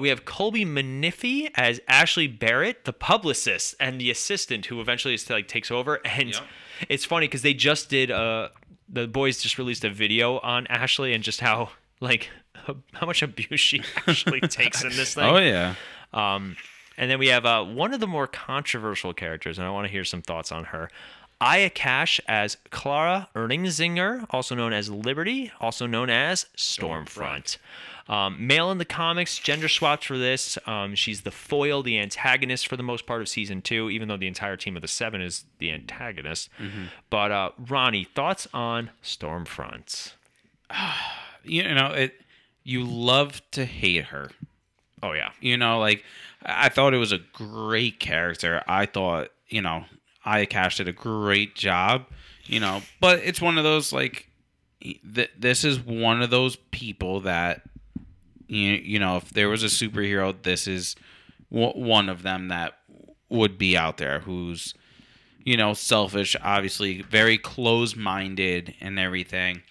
We have Colby Minifie as Ashley Barrett, the publicist and the assistant who eventually is, like, takes over. And it's funny because they just did, the boys just released a video on Ashley and just how... Like, how much abuse she actually takes in this thing. Oh, yeah. And then we have one of the more controversial characters, and I want to hear some thoughts on her. Aya Cash as Clara Erningsinger, also known as Liberty, also known as Stormfront. Male in the comics, gender swaps for this. She's the foil, the antagonist for the most part of season 2, even though the entire team of the 7 is the antagonist. Mm-hmm. But Ronnie, thoughts on Stormfront? You know, you love to hate her. Oh, yeah. You know, like, I thought it was a great character. I thought, you know, Aya Cash did a great job, you know. But it's one of those, like, this is one of those people that, you know, if there was a superhero, this is one of them that would be out there who's, you know, selfish, obviously, very close-minded and everything.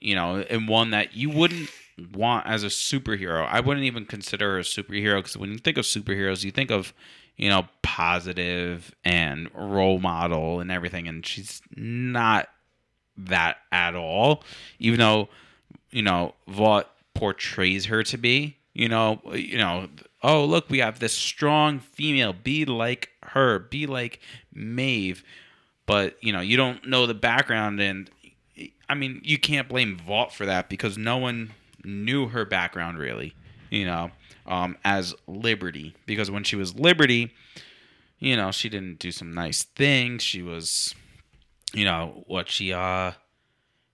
You know, and one that you wouldn't want as a superhero. I wouldn't even consider her a superhero, because when you think of superheroes, you think of, you know, positive and role model and everything. And she's not that at all, even though, you know, Vought portrays her to be. You know, oh, look, we have this strong female. Be like her. Be like Maeve. But, you know, you don't know the background, and... I mean, you can't blame Vought for that, because no one knew her background, really, you know, as Liberty. Because when she was Liberty, you know, she didn't do some nice things. She was, you know, what she,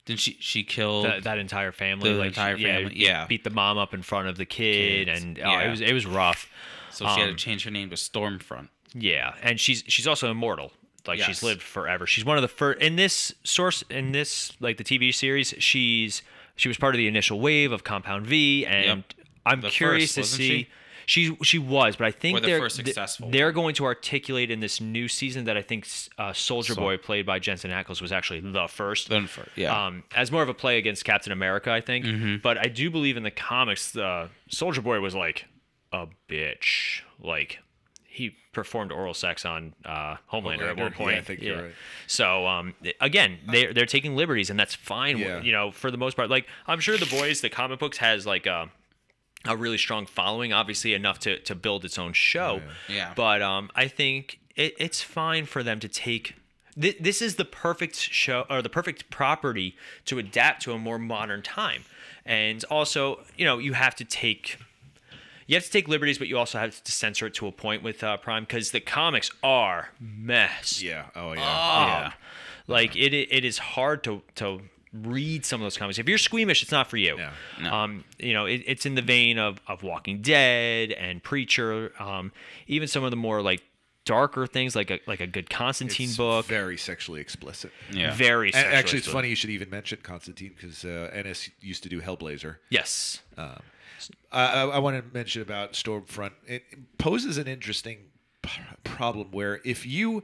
didn't she killed that entire family? The entire family, yeah. Beat the mom up in front of the kids. And it was rough. So she had to change her name to Stormfront. Yeah, and she's also immortal. Like, she's lived forever. She's one of the first in this like the TV series. She was part of the initial wave of Compound V, and I'm curious to see. She was, but I think they're going to articulate in this new season that I think Soldier Boy, played by Jensen Ackles, was actually the first. As more of a play against Captain America, I think. Mm-hmm. But I do believe in the comics, Soldier Boy was like a bitch, like. He performed oral sex on Homelander at one point. Yeah, I think you're right. So again, they're taking liberties, and that's fine. Yeah. You know, for the most part, like, I'm sure The Boys, the comic books, has like a really strong following, obviously enough to build its own show. Yeah. But I think it's fine for them to take. This is the perfect show, or the perfect property to adapt to a more modern time, and also, you know, you have to take liberties, but you also have to censor it to a point with Prime, because the comics are messed. Yeah. Oh, yeah. Up. Yeah. Like, it is hard to read some of those comics. If you're squeamish, it's not for you. Yeah. No. You know, it's in the vein of Walking Dead and Preacher. Even some of the more, like, darker things, like a good Constantine book. Very sexually explicit. Yeah. Very sexually explicit. Actually, it's funny you should even mention Constantine, because Ennis used to do Hellblazer. Yes. I want to mention about Stormfront. It poses an interesting problem where if you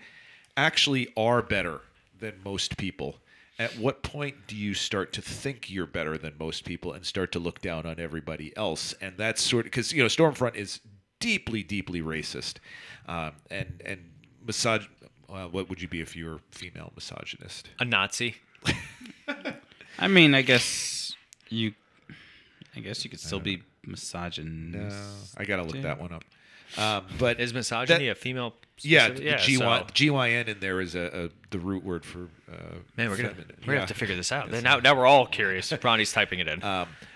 actually are better than most people At what point do you start to think you're better than most people and start to look down on everybody else? And that's sort of, because, you know, Stormfront is deeply, deeply racist, and misog. Well, what would you be if you were a female misogynist? A Nazi. I mean, I guess you could still be misogynist. No, I gotta look that one up. But is misogyny a female? Specific? Yeah, GYN in there is the root word for man. We're gonna have to figure this out. Now we're all curious. Bronnie's typing it in.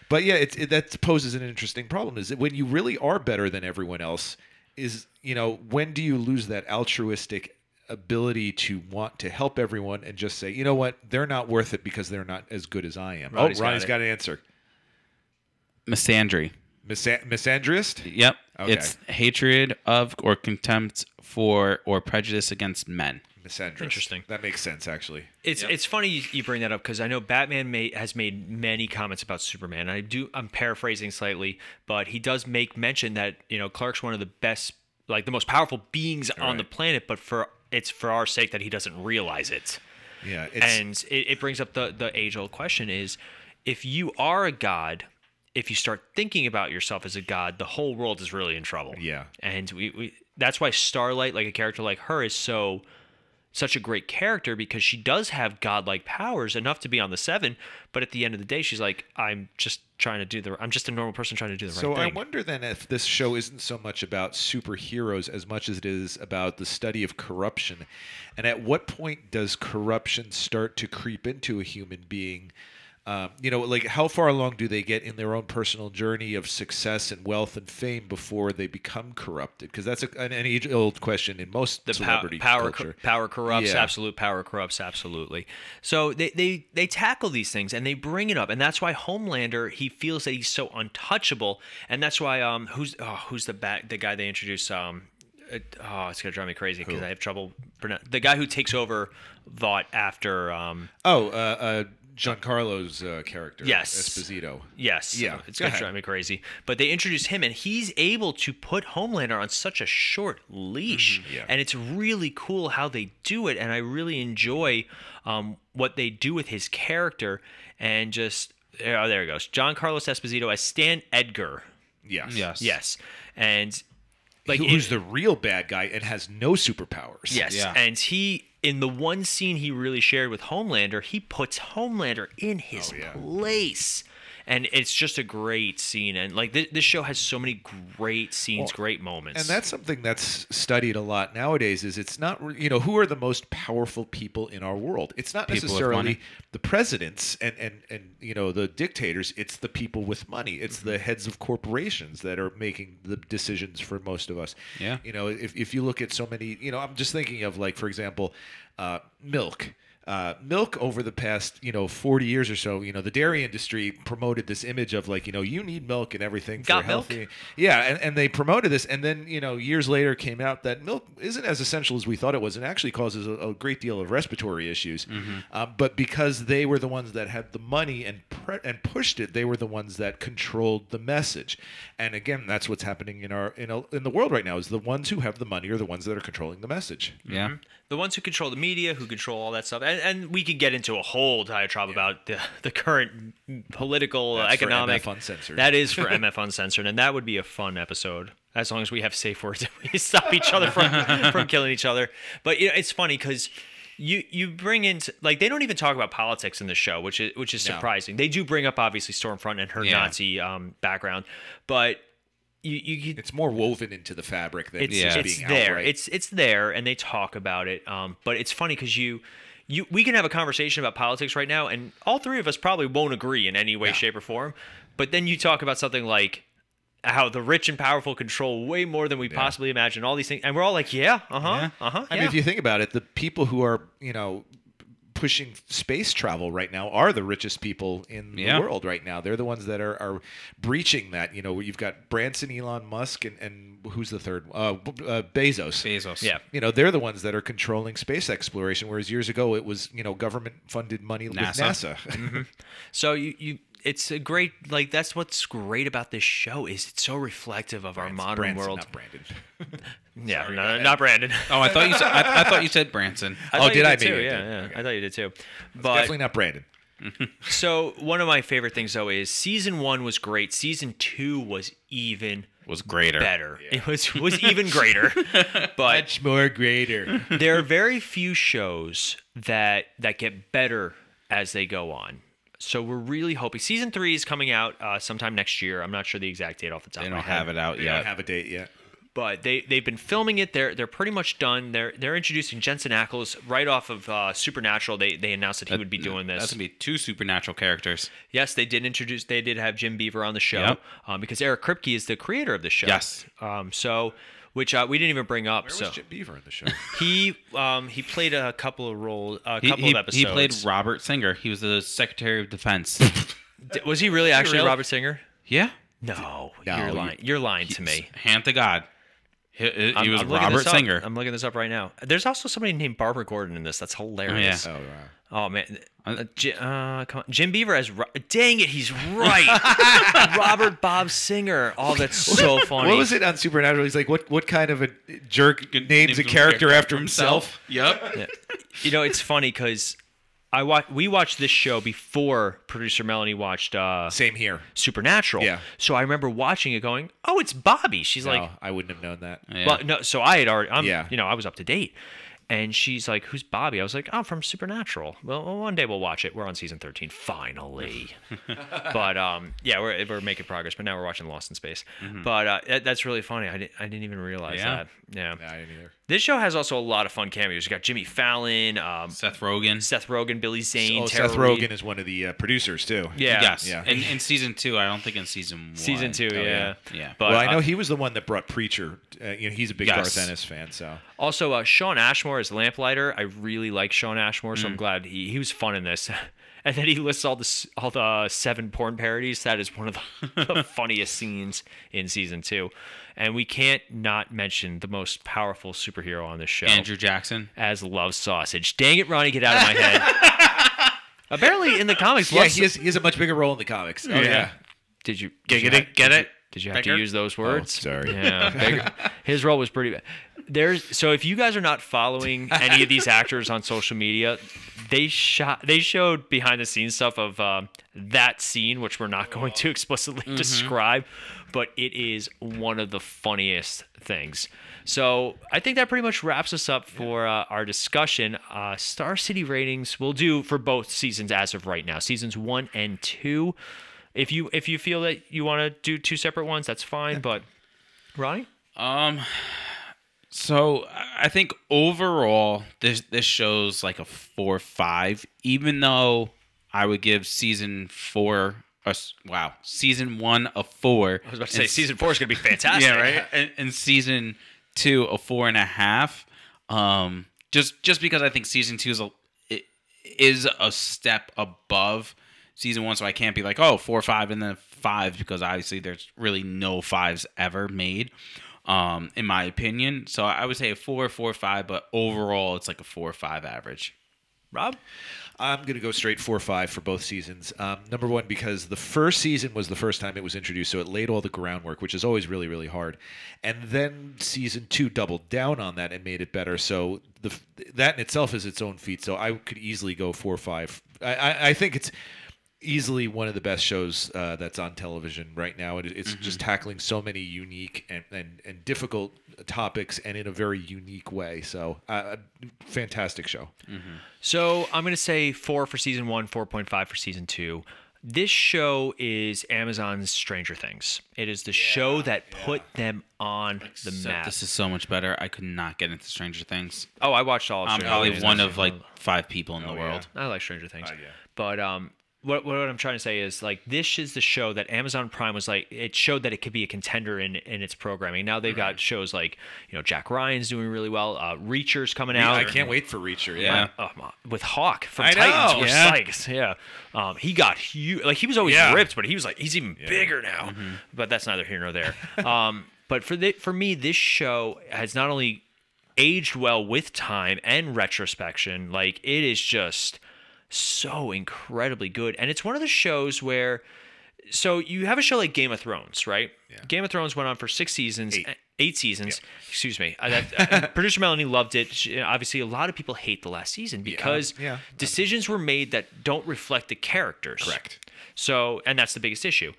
But yeah, that poses an interesting problem. Is that when you really are better than everyone else, when do you lose that altruistic ability to want to help everyone and just say, you know what, they're not worth it because they're not as good as I am. Ronnie's got an answer. Misandry. Misandrist? Yep. Okay. It's hatred of or contempt for or prejudice against men. Misandrist. Interesting. That makes sense, actually. It's funny you bring that up, because I know Batman has made many comments about Superman. I'm paraphrasing slightly, but he does make mention that, Clark's one of the best, like the most powerful beings on the planet, but it's for our sake that he doesn't realize it. Yeah. And it brings up the age-old question is, if you are a god... If you start thinking about yourself as a god, the whole world is really in trouble. Yeah. And that's why Starlight, like a character like her, is such a great character, because she does have godlike powers enough to be on the 7, but at the end of the day, she's like, I'm just a normal person trying to do the right thing. So I wonder then if this show isn't so much about superheroes as much as it is about the study of corruption. And at what point does corruption start to creep into a human being? Like how far along do they get in their own personal journey of success and wealth and fame before they become corrupted? Because that's an age-old question in most celebrity culture. Power corrupts, absolute power corrupts, absolutely. So they tackle these things and they bring it up, and that's why Homelander, he feels that he's so untouchable, and that's why who's the guy they introduce? It's gonna drive me crazy because I have trouble pronouncing the guy who takes over Vought after. Giancarlo's character, yes. Esposito. Yes. Yeah. It's going to drive me crazy. But they introduce him, and he's able to put Homelander on such a short leash. Mm-hmm. Yeah. And it's really cool how they do it, and I really enjoy what they do with his character. And just... Oh, there he goes. Giancarlo Esposito as Stan Edgar. Yes. Yes. Yes. And... like who's the real bad guy and has no superpowers. Yes. Yeah. And he... in the one scene he really shared with Homelander, he puts Homelander in his place. And it's just a great scene. And like this show has so many great scenes, great moments. And that's something that's studied a lot nowadays is it's not, who are the most powerful people in our world? It's not necessarily the presidents and the dictators. It's the people with money. It's the heads of corporations that are making the decisions for most of us. Yeah. If you look at so many, I'm just thinking of like, for example, milk. Milk over the past, 40 years or so, the dairy industry promoted this image of like, you need milk and everything for healthy. Milk. Yeah, and they promoted this. And then, years later came out that milk isn't as essential as we thought it was and actually causes a great deal of respiratory issues. Mm-hmm. But because they were the ones that had the money and pushed it, they were the ones that controlled the message. And again, that's what's happening in the world right now is the ones who have the money are the ones that are controlling the message. Yeah. Mm-hmm. The ones who control the media, who control all that stuff. And we could get into a whole diatribe about the current political, economic. That's for MF Uncensored. That is for MF Uncensored, and that would be a fun episode. As long as we have safe words and we stop each other from killing each other. But it's funny because you bring in... like, they don't even talk about politics in the show, which is surprising. They do bring up, obviously, Stormfront and her Nazi background, but... it's more woven into the fabric than just being there. Outright. It's there, and they talk about it. But it's funny because we can have a conversation about politics right now, and all three of us probably won't agree in any way, shape, or form. But then you talk about something like how the rich and powerful control way more than we possibly imagine. All these things, and we're all like, I mean, if you think about it, the people who are pushing space travel right now are the richest people in the world right now. They're the ones that are breaching that. You've got Branson, Elon Musk, and who's the third? Bezos. Bezos. Yeah. They're the ones that are controlling space exploration, whereas years ago it was government-funded money with NASA. Mm-hmm. So you it's a great, like, that's what's great about this show is it's so reflective of our modern world. Not Brandon. Yeah, sorry, not Brandon. Oh, I thought you said I thought you said Branson. Oh, did I? Too. Yeah. Okay. I thought you did too. But definitely not Brandon. So one of my favorite things though is season one was great. Season two was greater, better. Yeah. It was even greater, but much more greater. There are very few shows that get better as they go on. So we're really hoping season three is coming out sometime next year. I'm not sure the exact date off the top. They don't have it out yet. They don't have a date yet. But they've been filming it. They're pretty much done. They're introducing Jensen Ackles right off of Supernatural. They announced that he would be doing this. That's gonna be two Supernatural characters. Yes, they did introduce. They did have Jim Beaver on the show because Eric Kripke is the creator of the show. Yes. Which we didn't even bring up. Where was Jim Beaver in the show? He played a couple of roles, of episodes. He played Robert Singer. He was the Secretary of Defense. Was he really Robert Singer? Yeah. No, you're lying. You're lying to me. Hand to God. He was Robert Singer. I'm looking this up right now. There's also somebody named Barbara Gordon in this. That's hilarious. Oh, yeah. Oh, wow. Oh man. Come on. Jim Beaver as... Dang it, he's right. Robert Bob Singer. Oh, that's so funny. What was it on Supernatural? He's like, what kind of a jerk names a character after himself? Yep. Yeah. You know, it's funny because... We watched this show before producer Melanie watched Same here. Supernatural. Yeah. So I remember watching it going, oh, it's Bobby. She's like, I wouldn't have known that. Yeah. Well, no, so I had already, I was up to date. And she's like, who's Bobby? I was like, oh, from Supernatural. Well, one day we'll watch it. We're on season 13, finally. But we're making progress. But now we're watching Lost in Space. Mm-hmm. But that's really funny. I didn't even realize that. Yeah. Yeah, I didn't either. This show has also a lot of fun cameos. You got Jimmy Fallon, Seth Rogen, Billy Zane. Oh, Tara Seth Rogen Reed. Is one of the producers too. Yeah. Yes. Yeah. And in season two, I don't think in season one. Season two, yeah. Yeah. But, well, I know he was the one that brought Preacher. He's a big Garth Ennis fan. So also Sean Ashmore is Lamplighter. I really like Sean Ashmore, so I'm glad he was fun in this. And then he lists all the seven porn parodies. That is one of the funniest scenes in season two. And we can't not mention the most powerful superhero on this show. Andrew Jackson. As Love Sausage. Dang it, Ronnie, get out of my head. Apparently in the comics. Yeah, he has a much bigger role in the comics. Oh, yeah. Did you get it? Did you have to use those words? Oh, sorry. Yeah, his role was pretty bad. So if you guys are not following any of these actors on social media, they showed behind the scenes stuff of that scene, which we're not going to explicitly describe, but it is one of the funniest things. So I think that pretty much wraps us up for our discussion. Star City ratings we'll do for both seasons as of right now, seasons 1 and 2. If you feel that you want to do two separate ones, that's fine. But Ronnie, so I think overall this show's like a 4 or 5, even though I would give season 1 a 4. I was about to say season 4 is going to be fantastic. Yeah, right. And season 2 a 4.5. Just because I think season 2 is a step above season 1, so I can't be like 4 or 5 and then 5 because obviously there's really no 5s ever made. In my opinion. So I would say a 4 or 5, but overall it's like a 4 or 5 average. Rob? I'm going to go straight 4 or 5 for both seasons. Number one, because the first season was the first time it was introduced, so it laid all the groundwork, which is always really, really hard. And then season 2 doubled down on that and made it better. So that in itself is its own feat. So I could easily go 4 or 5. I think it's easily one of the best shows that's on television right now. It's just tackling so many unique and difficult topics and in a very unique way. So fantastic show. Mm-hmm. So I'm going to say 4 for season 1, 4.5 for season 2. This show is Amazon's Stranger Things. It is the show that put them on the map. This is so much better. I could not get into Stranger Things. Oh, I watched all of Stranger Things. I'm probably one of like 5 people in the world. I like Stranger Things. But... What I'm trying to say is, like, this is the show that Amazon Prime was like, it showed that it could be a contender in its programming. Now they've got shows like, Jack Ryan's doing really well. Reacher's coming out. I can't wait for Reacher. Yeah. With Hawk from Titans. We're psyched. Yeah. He got huge. Like, he was always ripped, but he was like, he's even bigger now. Mm-hmm. But that's neither here nor there. But for me, this show has not only aged well with time and retrospection, like, it is just... so incredibly good. And it's one of the shows where, so you have a show like Game of Thrones, right? Yeah. Game of Thrones went on for eight seasons. Yeah. Excuse me. Producer Melanie loved it. She, obviously, a lot of people hate the last season because decisions were made that don't reflect the characters. Correct. So, and that's the biggest issue.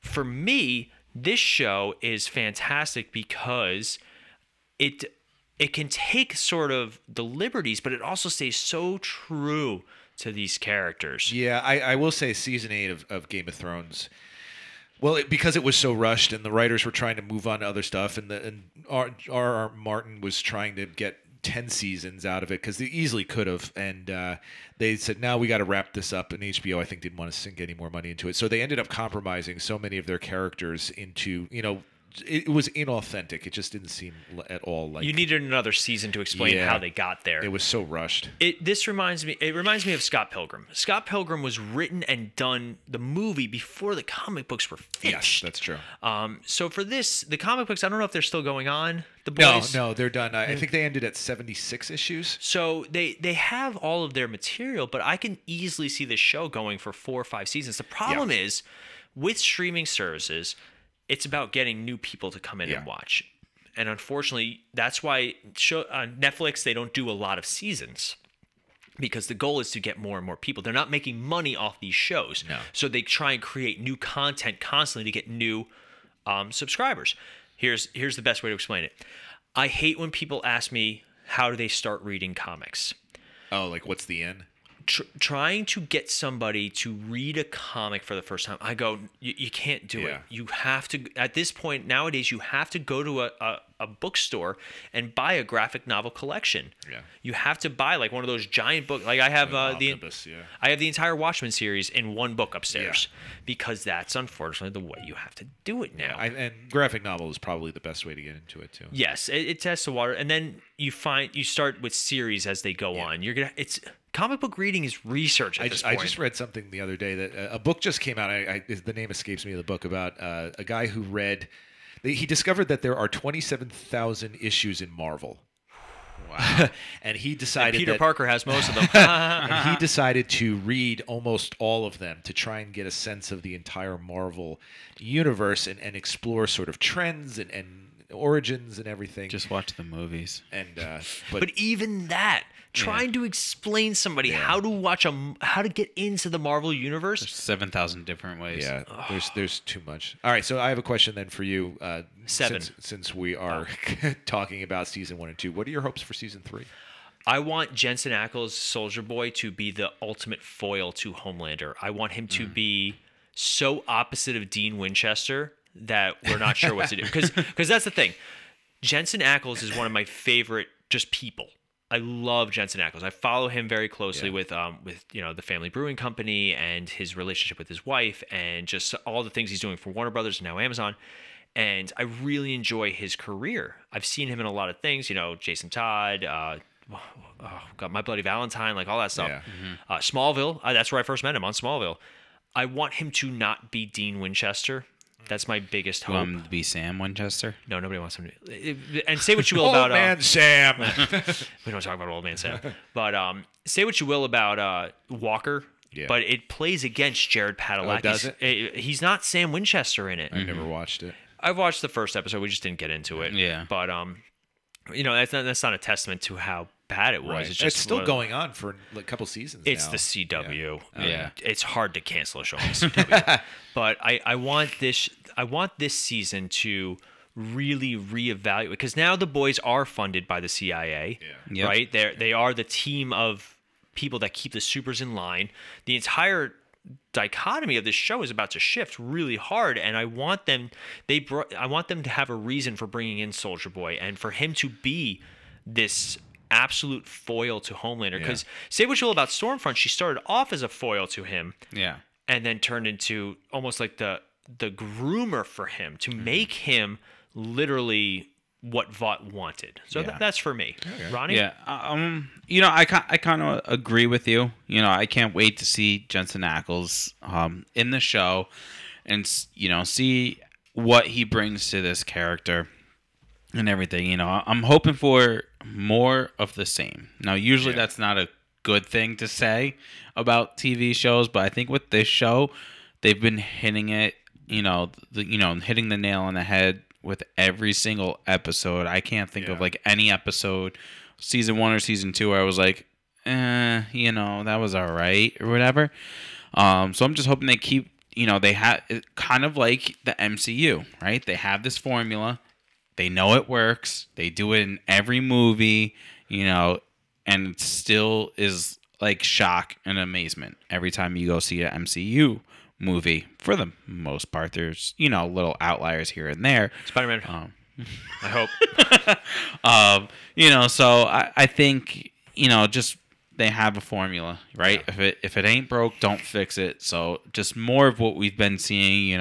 For me, this show is fantastic because it can take sort of the liberties, but it also stays so true to these characters. Yeah, I will say season 8 of Game of Thrones, well, because it was so rushed and the writers were trying to move on to other stuff, and R.R. Martin was trying to get 10 seasons out of it because they easily could have, and they said, now we got to wrap this up, and HBO, I think, didn't want to sink any more money into it, so they ended up compromising so many of their characters into, you know, it was inauthentic. It just didn't seem at all like... You needed another season to explain how they got there. It was so rushed. It reminds me of Scott Pilgrim. Scott Pilgrim was written and done, the movie, before the comic books were finished. Yes, that's true. So for this, the comic books, I don't know if they're still going on. The Boys. No, they're done. I think they ended at 76 issues. So they have all of their material, but I can easily see this show going for 4 or 5 seasons. The problem is, with streaming services... It's about getting new people to come in and watch. And unfortunately, that's why on Netflix, they don't do a lot of seasons because the goal is to get more and more people. They're not making money off these shows. No. So they try and create new content constantly to get new subscribers. Here's the best way to explain it. I hate when people ask me, how do they start reading comics? Oh, like what's the end? Trying to get somebody to read a comic for the first time, I go, you can't do it. You have to, at this point nowadays, you have to go to a bookstore and buy a graphic novel collection. Yeah, you have to buy like one of those giant books. Like I have I have the entire Watchmen series in one book upstairs because that's unfortunately the way you have to do it now. And graphic novel is probably the best way to get into it too. Yes, it tests the water, and then you start with series as they go on. Comic book reading is research at this point. I just read something the other day that a book just came out. The name escapes me of the book about a guy who read. He discovered that there are 27,000 issues in Marvel. Wow. And he decided Peter Parker has most of them. And he decided to read almost all of them to try and get a sense of the entire Marvel universe and explore sort of trends and origins and everything. Just watch the movies. And but even that, trying to explain somebody how to watch how to get into the Marvel universe. There's 7,000 different ways. Yeah, there's too much. All right, so I have a question then for you. Since we are talking about season 1 and 2, what are your hopes for season 3? I want Jensen Ackles, Soldier Boy, to be the ultimate foil to Homelander. I want him to be so opposite of Dean Winchester that we're not sure what to do. Because that's the thing. Jensen Ackles is one of my favorite just people. I love Jensen Ackles. I follow him very closely with the Family Brewing Company and his relationship with his wife and just all the things he's doing for Warner Brothers and now Amazon. And I really enjoy his career. I've seen him in a lot of things, Jason Todd, My Bloody Valentine, like all that stuff. Yeah. Smallville, that's where I first met him, on Smallville. I want him to not be Dean Winchester. That's my biggest hope. You want him to be Sam Winchester? No, nobody wants him to. And say what you will about... Old man Sam! We don't talk about old man Sam. But say what you will about Walker, but it plays against Jared Padalecki. Oh, does it? He's not Sam Winchester in it. I've never watched it. I've watched the first episode. We just didn't get into it. Yeah. But, that's not a testament to how bad it was. Right. It's still going on for a couple seasons now. It's the CW. Yeah. It's hard to cancel a show on the CW. But I want this season to really reevaluate, because now the Boys are funded by the CIA, right? They are the team of people that keep the supers in line. The entire dichotomy of this show is about to shift really hard, and I want them to have a reason for bringing in Soldier Boy and for him to be this absolute foil to Homelander, because say what you will about Stormfront, she started off as a foil to him, and then turned into almost like the groomer for him to make him literally what Vought wanted. So that's for me, Ronnie. Yeah, I kind of agree with you. I can't wait to see Jensen Ackles in the show, and see what he brings to this character. And everything, I'm hoping for more of the same. Now, usually that's not a good thing to say about TV shows, but I think with this show, they've been hitting it, hitting the nail on the head with every single episode. I can't think of like any episode, season one or season two, where I was like, that was all right or whatever. So I'm just hoping they keep, they have kind of like the MCU, right? They have this formula. They know it works. They do it in every movie, and it still is like shock and amazement every time you go see an MCU movie. For the most part, there's, little outliers here and there. Spider-Man. I hope. So I think, just they have a formula, right? Yeah. If it ain't broke, don't fix it. So just more of what we've been seeing,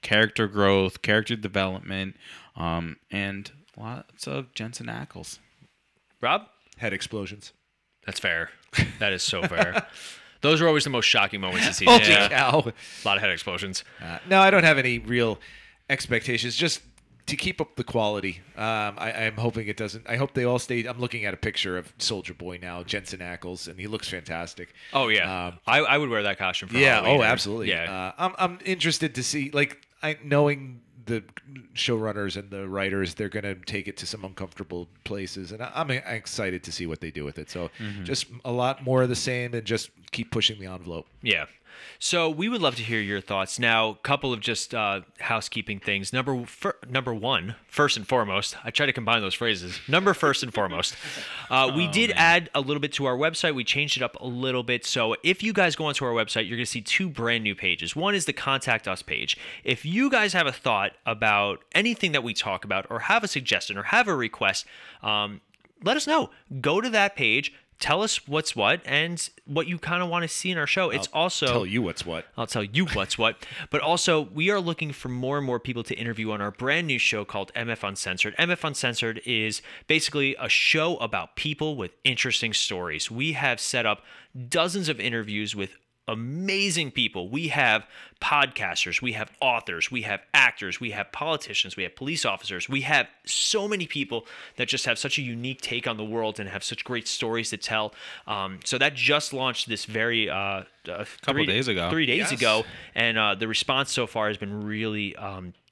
character growth, character development, and lots of Jensen Ackles. Rob? Head explosions. That's fair. That is so fair. Those are always the most shocking moments to see. Holy cow. A lot of head explosions. No, I don't have any real expectations. Just to keep up the quality. I'm hoping it doesn't. I hope they all stay. I'm looking at a picture of Soldier Boy now, Jensen Ackles, and he looks fantastic. Oh, yeah. I would wear that costume for Halloween. Yeah, oh, absolutely. Yeah. I'm interested to see, knowing the showrunners and the writers, they're going to take it to some uncomfortable places, and I'm excited to see what they do with it. So just a lot more of the same and just keep pushing the envelope. Yeah. So we would love to hear your thoughts. Now, a couple of just housekeeping things. Number one, first and foremost. I try to combine those phrases. Number first and foremost. We did add a little bit to our website. We changed it up a little bit. So if you guys go onto our website, you're going to see two brand new pages. One is the Contact Us page. If you guys have a thought about anything that we talk about or have a suggestion or have a request, let us know. Go to that page. Tell us what's what and what you kind of want to see in our show. I'll tell you what's what. But also, we are looking for more and more people to interview on our brand new show called MF Uncensored. MF Uncensored is basically a show about people with interesting stories. We have set up dozens of interviews with amazing people. We have podcasters, we have authors, we have actors, we have politicians, we have police officers. We have so many people that just have such a unique take on the world and have such great stories to tell. So that just launched this very couple days ago, and the response so far has been really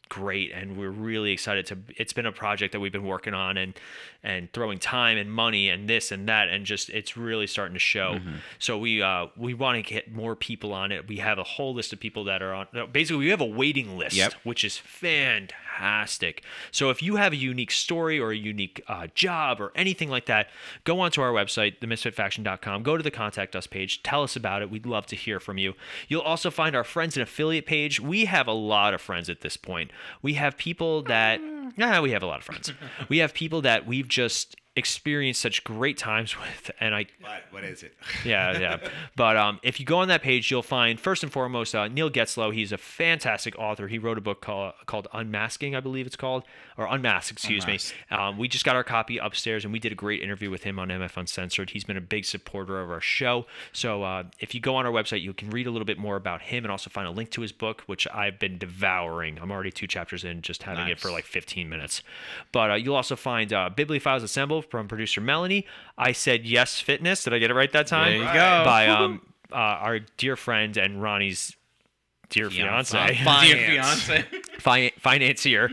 great, and we're really excited to. It's been a project that we've been working on and throwing time and money and this and that, and just it's really starting to show. So we want to get more people on it. We have a whole list of people that are on. Basically, we have a waiting list, which is fantastic. So if you have a unique story or a unique job or anything like that, go onto our website, themisfitfaction.com. Go to the Contact Us page. Tell us about it. We'd love to hear from you. You'll also find our friends and affiliate page. We have a lot of friends at this point. We have people that we have a lot of friends. We have people that we've just experienced such great times with, and what is it? Yeah. But if you go on that page, you'll find first and foremost Neil Getzlow. He's a fantastic author. He wrote a book called Unmasking, I believe it's called, or Unmasked, excuse me. We just got our copy upstairs, and we did a great interview with him on MF Uncensored. He's been a big supporter of our show. So if you go on our website, you can read a little bit more about him, and also find a link to his book, which I've been devouring. I'm already 2 chapters in, just having it for like 15 minutes. But you'll also find Bibliophiles Assemble from producer Melanie. I Said Yes Fitness. Did I get it right that time? There you go. By our dear friend and Ronnie's dear financier.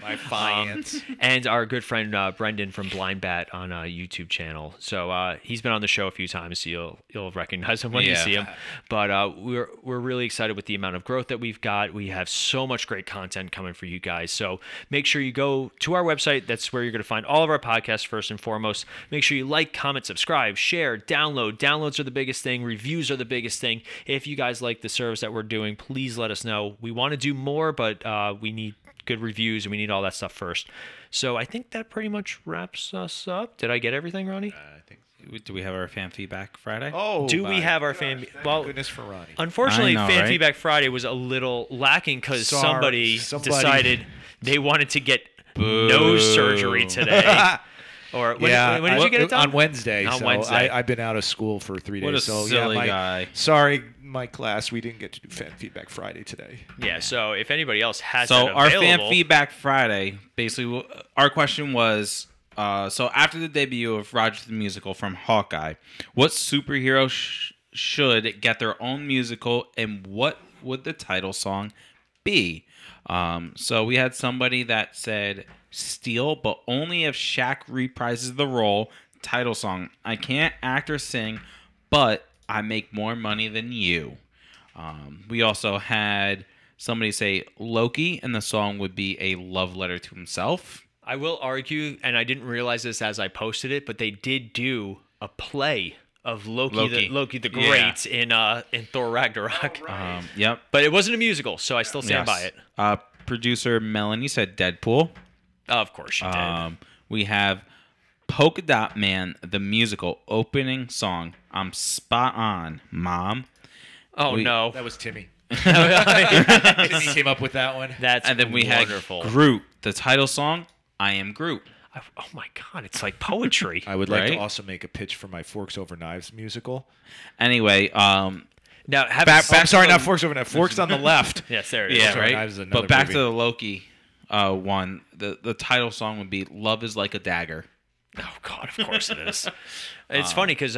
My finance. And our good friend Brendan from Blind Bat on a YouTube channel. So he's been on the show a few times, so you'll recognize him when you see him. But we're really excited with the amount of growth that we've got. We have so much great content coming for you guys. So make sure you go to our website. That's where you're going to find all of our podcasts first and foremost. Make sure you like, comment, subscribe, share, download. Downloads are the biggest thing. Reviews are the biggest thing. If you guys like the service that we're doing, please let us know. We want to do more, but we need good reviews and we need all that stuff first. So I think that pretty much wraps us up. Did I get everything, Ronnie? I think so. Do we have our fan feedback Friday? Goodness for Ronnie. Unfortunately, feedback Friday was a little lacking because somebody decided they wanted to get nose surgery today. Or when did you get it done? On Wednesday. I've been out of school for 3 days. What a silly guy. Sorry, my class, we didn't get to do Fan Feedback Friday today. Yeah, so if anybody else has that available. So our Fan Feedback Friday, basically our question was, So after the debut of Roger the Musical from Hawkeye, what superhero should get their own musical, and what would the title song be? So we had somebody that said Steel, but only if Shaq reprises the role. Title song: I can't act or sing, but I make more money than you. We also had somebody say Loki, and the song would be a love letter to himself. I will argue, and I didn't realize this as I posted it, but they did do a play of Loki the Great in Thor Ragnarok. Right. Yep. But it wasn't a musical, so I still stand by it. Producer Melanie said Deadpool. Of course she did. We have Polka Dot Man, the musical opening song. I'm spot on, Mom. Oh, no. That was Timmy. Timmy came up with that one. Then we had Groot, the title song, I Am Groot. Oh, my God. It's like poetry. I would like to also make a pitch for my Forks Over Knives musical. Anyway, now not Forks Over Knives. Forks on the Left. Yes, there it is. Yeah, right? But back to the Loki one. The title song would be Love is Like a Dagger. Oh, God, of course it is. It's funny because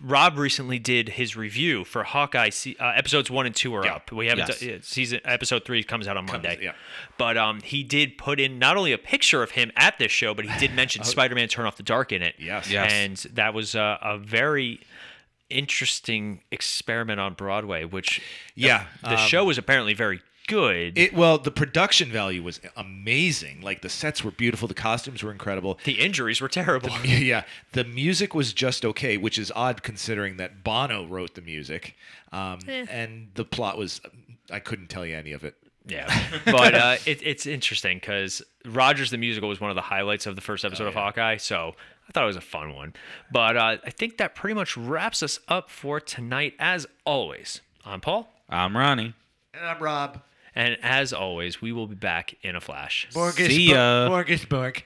Rob recently did his review for Hawkeye. Episodes 1 and 2 are up. We haven't season episode 3 comes out on Monday. Yeah. But he did put in not only a picture of him at this show, but he did mention Spider-Man Turn Off the Dark in it. Yes. And that was a very interesting experiment on Broadway, which the show was apparently very good. The production value was amazing. Like, the sets were beautiful, the costumes were incredible, the injuries were terrible. The music was just okay, which is odd considering that Bono wrote the music. And the plot was, I couldn't tell you any of it. But it's interesting because Rogers the Musical was one of the highlights of the first episode of Hawkeye, so I thought it was a fun one. But I think that pretty much wraps us up for tonight. As always, I'm Paul. I'm Ronnie. And I'm Rob. And as always, we will be back in a flash. See ya. Borgesborg.